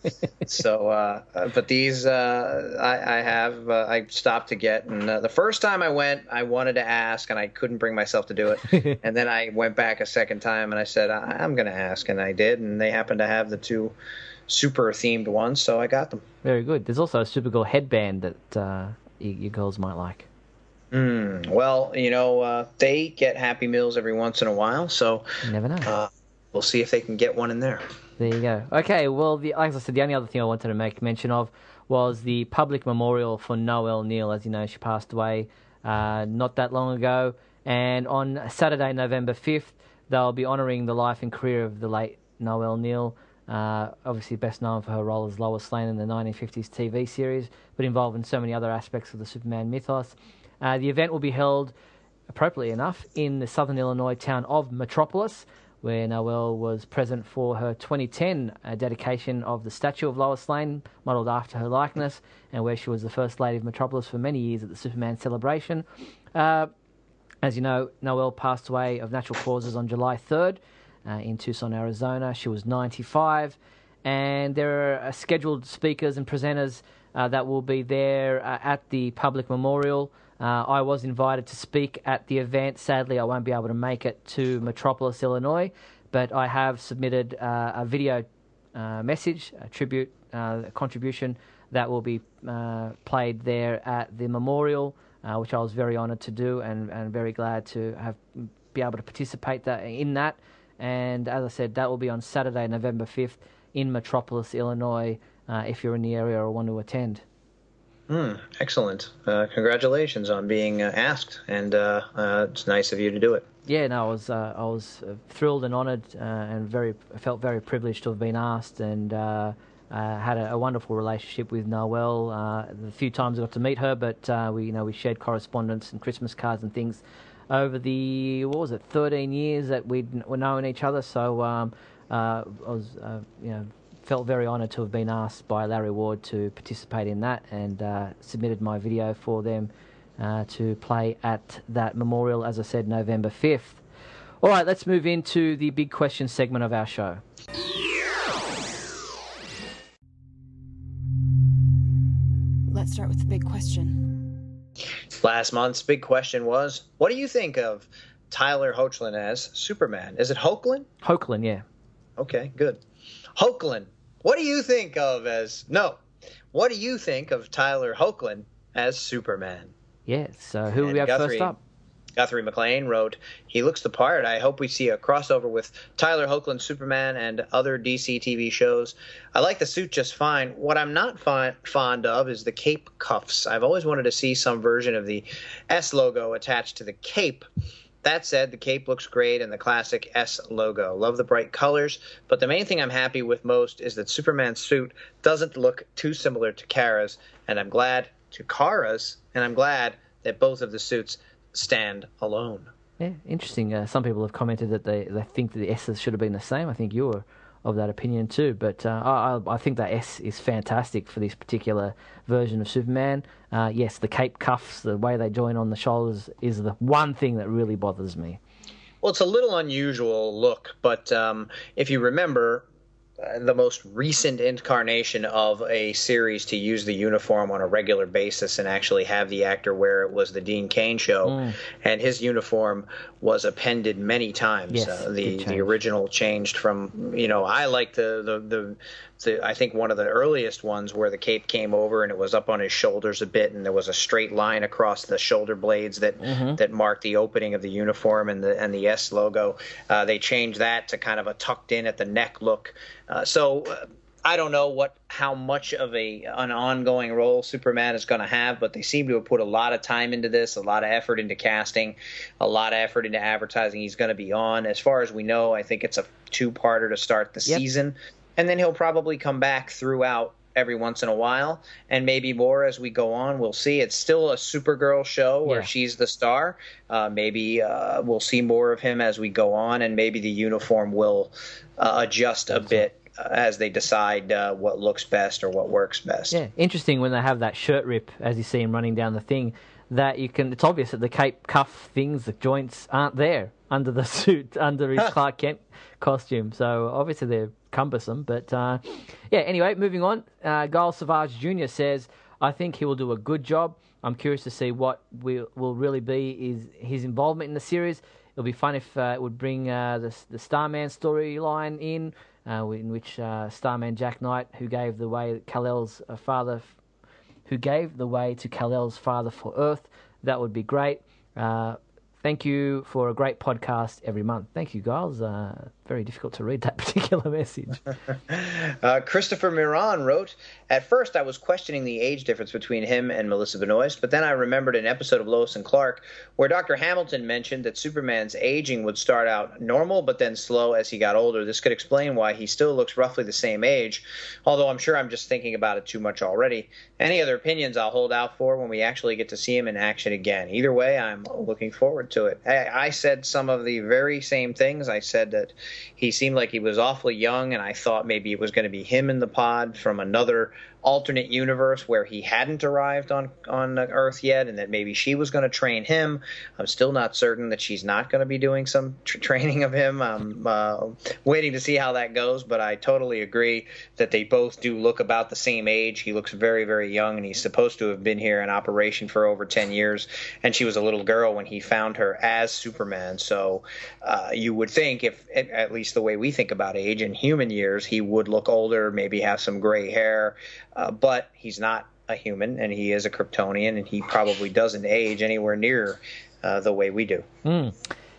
So uh but these uh I, I have uh, I stopped to get, and uh, the first time I went, I wanted to ask and I couldn't bring myself to do it. And then I went back a second time and I said I- I'm gonna ask, and I did, and they happened to have the two super themed ones, so I got them. Very good. There's also a Supergirl headband that uh, you, you girls might like. Mm, well, you know, uh, they get Happy Meals every once in a while, so you never know. Uh, we'll see if they can get one in there. There you go. Okay, well, the, like I said, the only other thing I wanted to make mention of was the public memorial for Noelle Neal. As you know, she passed away uh, not that long ago, and on Saturday, November fifth, they'll be honouring the life and career of the late Noelle Neal. Uh, obviously best known for her role as Lois Lane in the nineteen fifties T V series, but involved in so many other aspects of the Superman mythos. Uh, the event will be held appropriately enough, in the southern Illinois town of Metropolis, where Noelle was present for her twenty ten uh, dedication of the statue of Lois Lane, modelled after her likeness, and where she was the First Lady of Metropolis for many years at the Superman celebration. Uh, as you know, Noelle passed away of natural causes on July third uh, in Tucson, Arizona. She was ninety-five, and there are uh, scheduled speakers and presenters uh, that will be there uh, at the public memorial. Uh, I was invited to speak at the event. Sadly, I won't be able to make it to Metropolis, Illinois, but I have submitted uh, a video uh, message, a tribute, uh, a contribution that will be uh, played there at the memorial, uh, which I was very honoured to do, and, and very glad to have be able to participate that, in that. And as I said, that will be on Saturday, November fifth, in Metropolis, Illinois, uh, if you're in the area or want to attend. Mm, excellent. Uh, congratulations on being uh, asked, and uh, uh, it's nice of you to do it. Yeah, no, I was uh, I was thrilled and honoured, uh, and very felt very privileged to have been asked, and uh, uh, had a, a wonderful relationship with Noelle. Uh, the few times I got to meet her, but uh, we you know we shared correspondence and Christmas cards and things over the what was it thirteen years that we'd were known each other. So um, uh, I was uh, you know. felt very honoured to have been asked by Larry Ward to participate in that, and uh, submitted my video for them uh, to play at that memorial, as I said, November fifth. All right, let's move into the big question segment of our show. Let's start with the big question. Last month's big question was, what do you think of Tyler Hoechlin as Superman? Is it Hoechlin? Hoechlin, yeah. Okay, good. Hoechlin, what do you think of as, no, what do you think of Tyler Hoechlin as Superman? Yes, so who do we have Guthrie, first up? Guthrie McLean wrote, he looks the part. I hope we see a crossover with Tyler Hoechlin, Superman, and other D C T V shows. I like the suit just fine. What I'm not fond, fond of is the cape cuffs. I've always wanted to see some version of the S logo attached to the cape. That said, the cape looks great and the classic S logo. Love the bright colors, but the main thing I'm happy with most is that Superman's suit doesn't look too similar to Kara's, and I'm glad to Kara's, and I'm glad that both of the suits stand alone. Yeah, interesting. Uh, some people have commented that they, they think that the S's should have been the same. I think you were of that opinion too, but uh, I, I think that S is fantastic for this particular version of Superman. Uh, yes, the cape cuffs, the way they join on the shoulders is the one thing that really bothers me. Well, it's a little unusual look, but um, if you remember, uh, the most recent incarnation of a series to use the uniform on a regular basis and actually have the actor wear it was the Dean Cain show, mm. and his uniform was appended many times. Yes, uh, the the original changed from, you know, I like the, the the the I think one of the earliest ones where the cape came over and it was up on his shoulders a bit, and there was a straight line across the shoulder blades that mm-hmm. that marked the opening of the uniform and the and the S logo. Uh, they changed that to kind of a tucked in at the neck look. Uh, so. Uh, I don't know what how much of a an ongoing role Superman is going to have, but they seem to have put a lot of time into this, a lot of effort into casting, a lot of effort into advertising. He's going to be on. As far as we know, I think it's a two-parter to start the yep. season, and then he'll probably come back throughout every once in a while, and maybe more as we go on. We'll see. It's still a Supergirl show where yeah. she's the star. Uh, maybe uh, we'll see more of him as we go on, and maybe the uniform will uh, adjust a bit as they decide uh, what looks best or what works best. Yeah, interesting when they have that shirt rip, as you see him running down the thing, that you can, it's obvious that the cape cuff things, the joints aren't there under the suit, under his Clark Kent costume. So obviously they're cumbersome, but uh, yeah, anyway, moving on. Uh, Gail Savage Junior says, I think he will do a good job. I'm curious to see what will, will really be is his involvement in the series. It'll be fun if uh, it would bring uh, the, the Starman storyline in, Uh, in which uh, Starman Jack Knight, who gave the way Kal-El's uh, father, f- who gave the way to Kal-El's father for Earth, that would be great. Uh, thank you for a great podcast every month. Thank you, guys. Uh, very difficult to read that particular message. uh, Christopher Miran wrote, "At first I was questioning the age difference between him and Melissa Benoist, but then I remembered an episode of Lois and Clark where Doctor Hamilton mentioned that Superman's aging would start out normal but then slow as he got older. This could explain why he still looks roughly the same age, although I'm sure I'm just thinking about it too much already. Any other opinions I'll hold out for when we actually get to see him in action again. Either way, I'm looking forward to it." I, I said some of the very same things. I said that he seemed like he was awfully young, and I thought maybe it was going to be him in the pod from another alternate universe where he hadn't arrived on, on Earth yet, and that maybe she was going to train him. I'm still not certain that she's not going to be doing some tra- training of him. I'm uh, waiting to see how that goes, but I totally agree that they both do look about the same age. He looks very, very young, and he's supposed to have been here in operation for over ten years, and she was a little girl when he found her as Superman. So uh, you would think, if at least the way we think about age in human years, he would look older, maybe have some gray hair. Uh, but he's not a human, and he is a Kryptonian, and he probably doesn't age anywhere near uh, the way we do. Mm.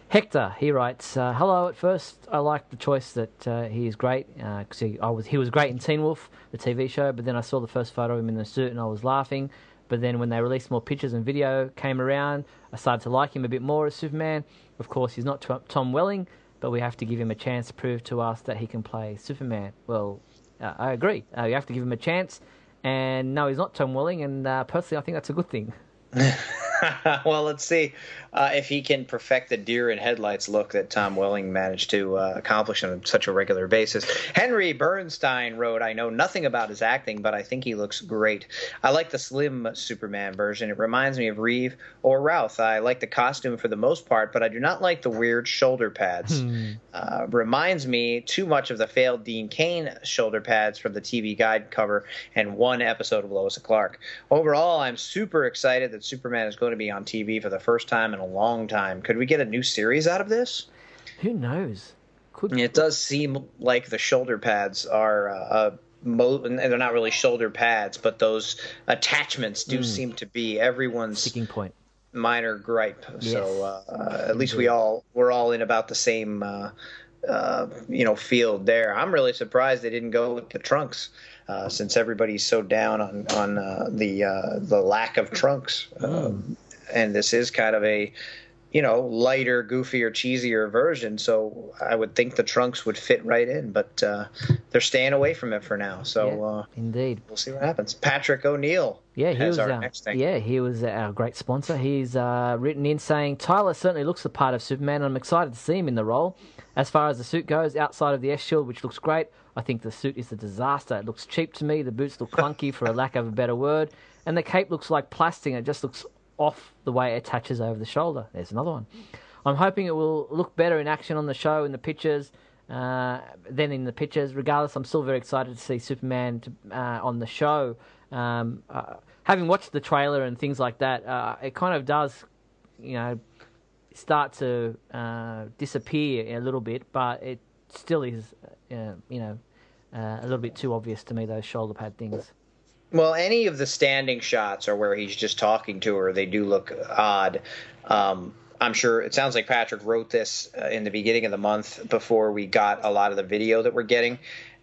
Hector, he writes, uh, hello. At first, I liked the choice that uh, he is great, because uh, he, I was, he was great in Teen Wolf, the T V show, but then I saw the first photo of him in the suit, and I was laughing. But then when they released more pictures and video came around, I started to like him a bit more as Superman. Of course, he's not Tom Welling, but we have to give him a chance to prove to us that he can play Superman. Well, Uh, I agree. Uh, you have to give him a chance. And no, he's not Tom Welling. And uh, personally, I think that's a good thing. Well, let's see uh, if he can perfect the deer in headlights look that Tom Welling managed to uh, accomplish on such a regular basis. Henry Bernstein wrote, "I know nothing about his acting, but I think he looks great. I like the slim Superman version. It reminds me of Reeve or Routh. I like the costume for the most part, but I do not like the weird shoulder pads. Hmm. Uh, reminds me too much of the failed Dean Cain shoulder pads from the T V Guide cover and one episode of Lois and Clark. Overall, I'm super excited that Superman is going to be on T V for the first time in a long time. Could we get a new series out of this?" Who knows? Could it does seem like the shoulder pads are, uh, uh, mo- and they're not really shoulder pads, but those attachments do mm. seem to be everyone's sticking point, minor gripe. Yes. So uh, uh, at least we all we're all in about the same, uh, uh, you know, field there. I'm really surprised they didn't go with the trunks. Uh, since everybody's so down on on uh, the uh, the lack of trunks, um, mm. and this is kind of a, you know, lighter, goofier, cheesier version, so I would think the trunks would fit right in, but uh, they're staying away from it for now. So yeah, uh, indeed, we'll see what happens. Patrick O'Neill, yeah, he was our, our next thing. Yeah, he was our great sponsor. He's uh, written in saying, "Tyler certainly looks the part of Superman, and I'm excited to see him in the role. As far as the suit goes, outside of the S shield, which looks great, I think the suit is a disaster. It looks cheap to me. The boots look clunky, for a lack of a better word. And the cape looks like plastic. It just looks off the way it attaches over the shoulder." There's another one. "I'm hoping it will look better in action on the show in the pictures uh, than in the pictures. Regardless, I'm still very excited to see Superman to, uh, on the show." Um, uh, having watched the trailer and things like that, uh, it kind of does, you know, start to uh, disappear a little bit, but it still is... Uh, you know, uh, a little bit too obvious to me, those shoulder pad things. Well, any of the standing shots or where he's just talking to her, they do look odd. Um, I'm sure it sounds like Patrick wrote this uh, in the beginning of the month before we got a lot of the video that we're getting.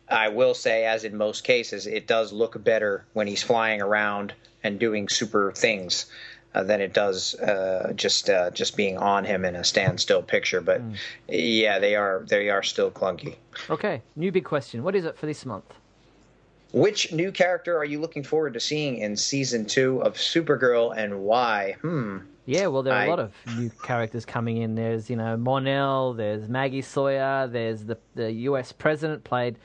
I will say, as in most cases, it does look better when he's flying around and doing super things Uh, than it does uh, just uh, just being on him in a standstill picture. But mm. yeah, they are they are still clunky. Okay, new big question. What is it for this month? Which new character are you looking forward to seeing in season two of Supergirl, and why? Hmm. Yeah, well, there are I... a lot of new characters coming in. There's you know Monel. There's Maggie Sawyer. There's the the U S president played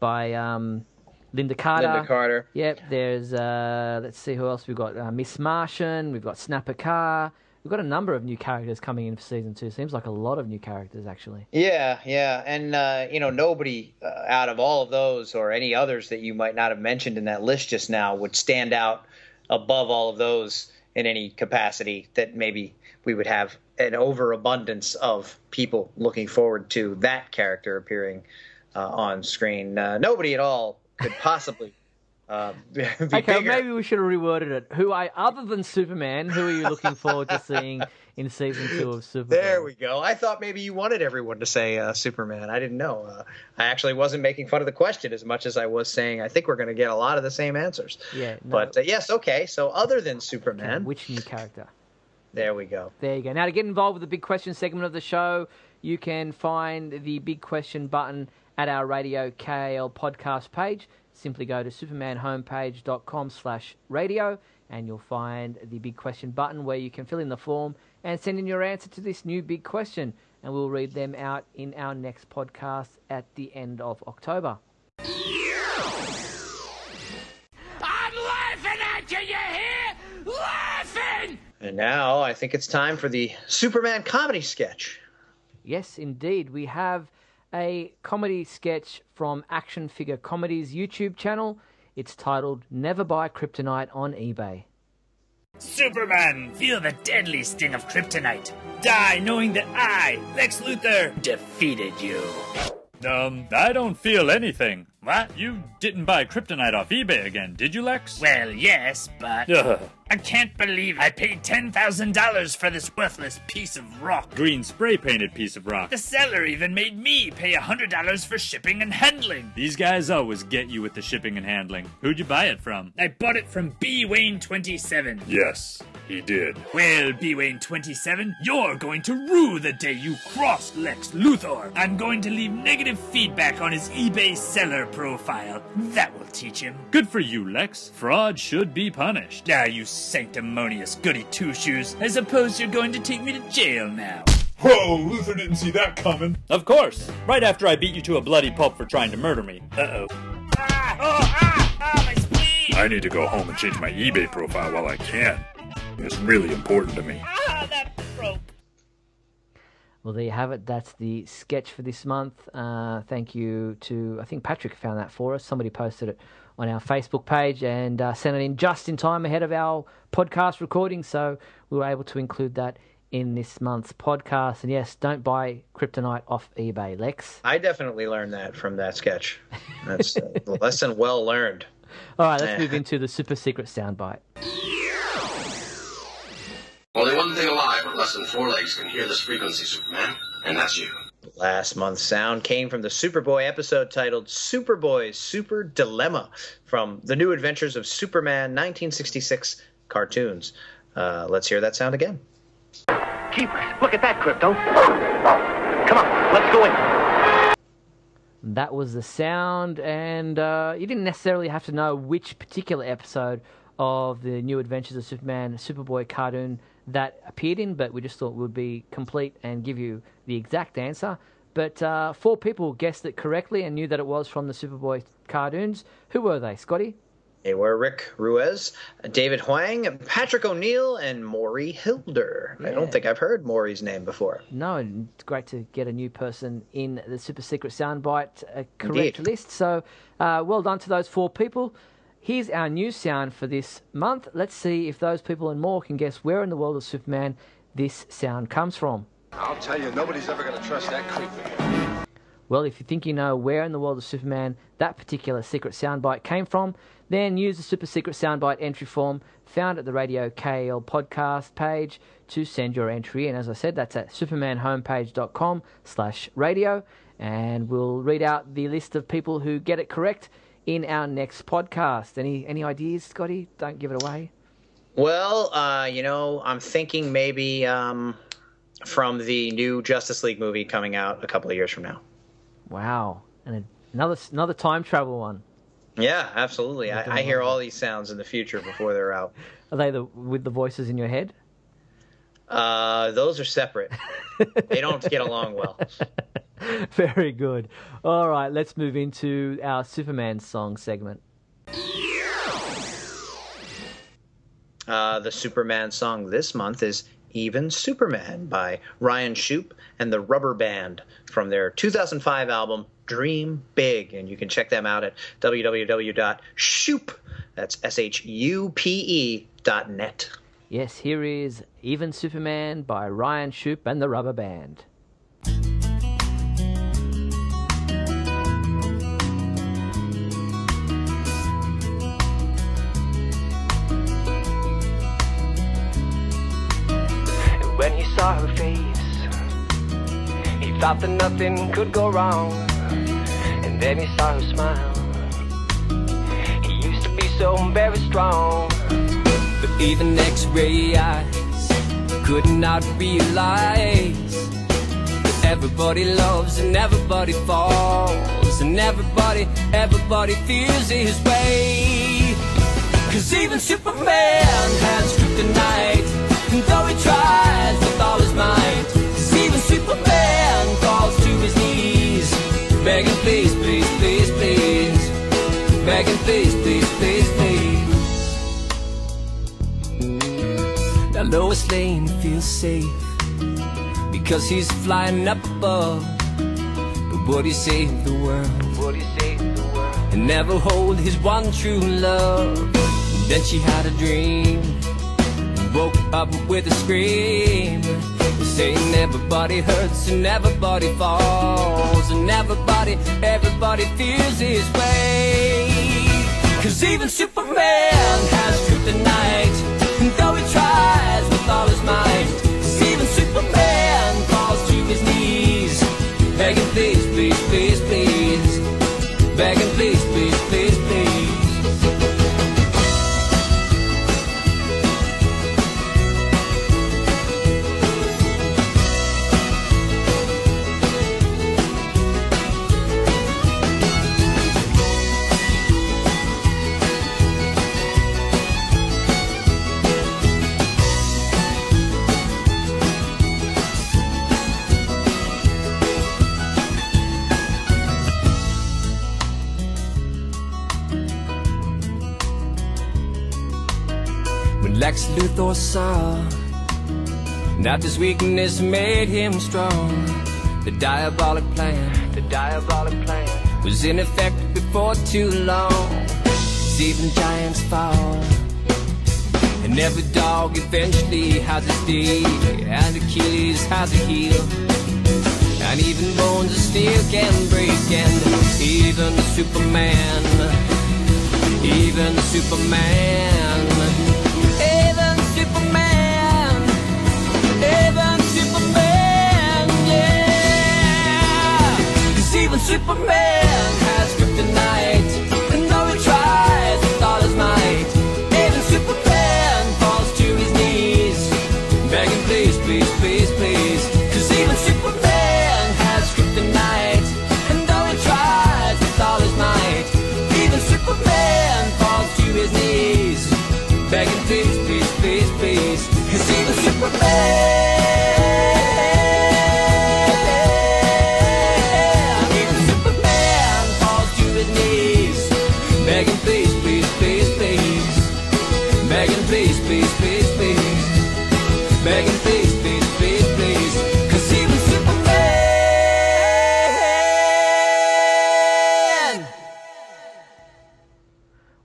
by um, Linda Carter. Linda Carter. Yep, there's, uh, let's see who else we've got. Uh, Miss Martian, we've got Snapper Carr. We've got a number of new characters coming in for season two. Seems like a lot of new characters, actually. Yeah, yeah. And, uh, you know, nobody uh, out of all of those or any others that you might not have mentioned in that list just now would stand out above all of those in any capacity that maybe we would have an overabundance of people looking forward to that character appearing uh, on screen. Uh, nobody at all could possibly Uh, okay, bigger. Maybe we should have reworded it. Who I, other than Superman, who are you looking forward to seeing in season two of Superman? There we go. I thought maybe you wanted everyone to say uh, Superman. I didn't know. Uh, I actually wasn't making fun of the question as much as I was saying I think we're going to get a lot of the same answers. Yeah. No. But uh, yes, okay. So other than Superman, okay, which new character? There we go. There you go. Now to get involved with the big question segment of the show, you can find the big question button at our Radio K A L podcast page. Simply go to supermanhomepage.com slash radio and you'll find the big question button where you can fill in the form and send in your answer to this new big question. And we'll read them out in our next podcast at the end of October. I'm laughing at you, you hear? Laughing! And now I think it's time for the Superman comedy sketch. Yes, indeed. We have a comedy sketch from Action Figure Comedy's YouTube channel. It's titled Never Buy Kryptonite on eBay. Superman, feel the deadly sting of kryptonite. Die knowing that I, Lex Luthor, defeated you. Um, I don't feel anything. What? You didn't buy kryptonite off eBay again, did you, Lex? Well, yes, but... Ugh. I can't believe I paid ten thousand dollars for this worthless piece of rock. Green spray-painted piece of rock. The seller even made me pay one hundred dollars for shipping and handling. These guys always get you with the shipping and handling. Who'd you buy it from? I bought it from B Wayne twenty-seven. Yes, he did. Well, B Wayne twenty-seven, you're going to rue the day you crossed Lex Luthor. I'm going to leave negative feedback on his eBay seller profile. That will teach him. Good for you, Lex. Fraud should be punished. Now, you sanctimonious goody two-shoes. I suppose you're going to take me to jail now. Whoa, Luther didn't see that coming. Of course. Right after I beat you to a bloody pulp for trying to murder me. Uh-oh. Ah! Oh, ah! Ah, my spleen! I need to go home and change my eBay profile while I can. It's really important to me. Ah, that broke. Well, there you have it. That's the sketch for this month. Uh, thank you to, I think Patrick found that for us. Somebody posted it on our Facebook page and uh, sent it in just in time ahead of our podcast recording. So we were able to include that in this month's podcast. And yes, don't buy kryptonite off eBay, Lex. I definitely learned that from that sketch. That's a lesson well learned. All right, let's move into the super secret soundbite. Only one thing alive with less than four legs can hear this frequency, Superman, and that's you. Last month's sound came from the Superboy episode titled Superboy's Super Dilemma from The New Adventures of Superman nineteen sixty-six cartoons. Uh, let's hear that sound again. Keepers, look at that, Crypto. Come on, let's go in. That was the sound, and uh, you didn't necessarily have to know which particular episode of The New Adventures of Superman Superboy cartoon that appeared in, but we just thought would be complete and give you the exact answer. But uh, four people guessed it correctly and knew that it was from the Superboy cartoons. Who were they, Scotty? They were Rick Ruiz, David Huang, Patrick O'Neill, and Maury Hilder. Yeah. I don't think I've heard Maury's name before. No, and it's great to get a new person in the Super Secret Soundbite uh, correct Indeed. list. So uh, well done to those four people. Here's our new sound for this month. Let's see if those people and more can guess where in the world of Superman this sound comes from. I'll tell you, nobody's ever going to trust that creep again. Well, if you think you know where in the world of Superman that particular secret soundbite came from, then use the Super Secret Soundbite entry form found at the Radio K A L podcast page to send your entry in. As I said, that's at supermanhomepage.com slash radio. And we'll read out the list of people who get it correct in our next podcast. Any any ideas, Scotty? Don't give it away. Well, uh, you know, I'm thinking maybe um, from the new Justice League movie coming out a couple of years from now. Wow. And another another time travel one. Yeah, absolutely. I, I hear all these sounds in the future before they're out. Are they the, with the voices in your head? Uh, those are separate. They don't get along well. Very good. All right, let's move into our Superman song segment. Uh, the Superman song this month is Even Superman by Ryan Shoup and the Rubber Band from their two thousand five album Dream Big. And you can check them out at w w w dot shoup, that's S H U P E dot net. Yes, here is Even Superman by Ryan Shoup and the Rubber Band. when he saw her face. He thought that nothing could go wrong, and then he saw her smile. He used to be so very strong, but even X-ray eyes could not realize that everybody loves and everybody falls, and everybody, everybody feels his way. Cause even Superman has kryptonite, and though he tries with all his might, even Superman falls to his knees, begging please, please, please, please, begging please, please, please, please. Now Lois Lane feels safe because he's flying up above. But would he save the world? Would he save the world? And never hold his one true love. Then she had a dream, woke up with a scream, saying everybody hurts and everybody falls, and everybody, everybody feels his way. Cause even Superman has kryptonite, and though he tries with all his might, even Superman falls to his knees, begging please, please, please, please, begging please, please, please, please. Lex Luthor saw that his weakness made him strong. The diabolic plan, the diabolic plan was in effect before too long. Even giants fall, and every dog eventually has its day, and Achilles has a heel, and even bones of steel can break, and even Superman, even Superman. Even Superman has kryptonite, and though he tries with all his might, even Superman falls to his knees, begging please, please, please, please. Cause even Superman has kryptonite, and though he tries with all his might, even Superman falls to his knees, begging please, please, please, please. Cause even Superman, begging please, please, please, please. Cause even Superman.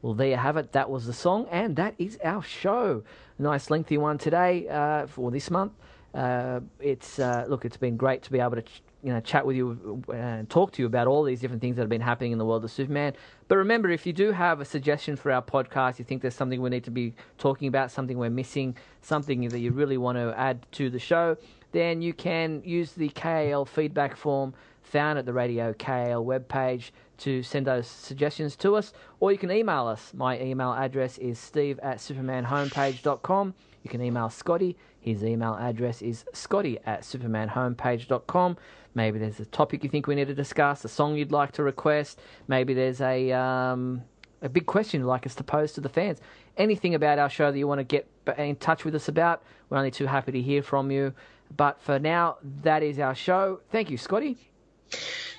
Well, there you have it. That was the song, and that is our show. Nice lengthy one today uh, for this month. Uh, it's uh, look, it's been great to be able to ch you know chat with you and talk to you about all these different things that have been happening in the world of Superman. But remember, if you do have a suggestion for our podcast, you think there's something we need to be talking about, something we're missing, something that you really want to add to the show, then you can use the K A L feedback form found at the Radio K A L webpage to send those suggestions to us, or you can email us. My email address is steve at superman homepage dot com. You can email Scotty. His email address is scotty at superman homepage dot com. Maybe there's a topic you think we need to discuss, a song you'd like to request. Maybe there's a um, a big question you'd like us to pose to the fans. Anything about our show that you want to get in touch with us about, we're only too happy to hear from you. But for now, that is our show. Thank you, Scotty.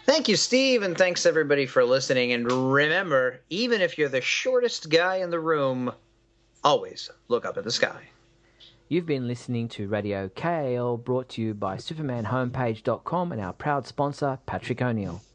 Thank you, Steve, and thanks, everybody, for listening. And remember, even if you're the shortest guy in the room, always look up at the sky. You've been listening to Radio K A L, brought to you by superman homepage dot com and our proud sponsor, Patrick O'Neill.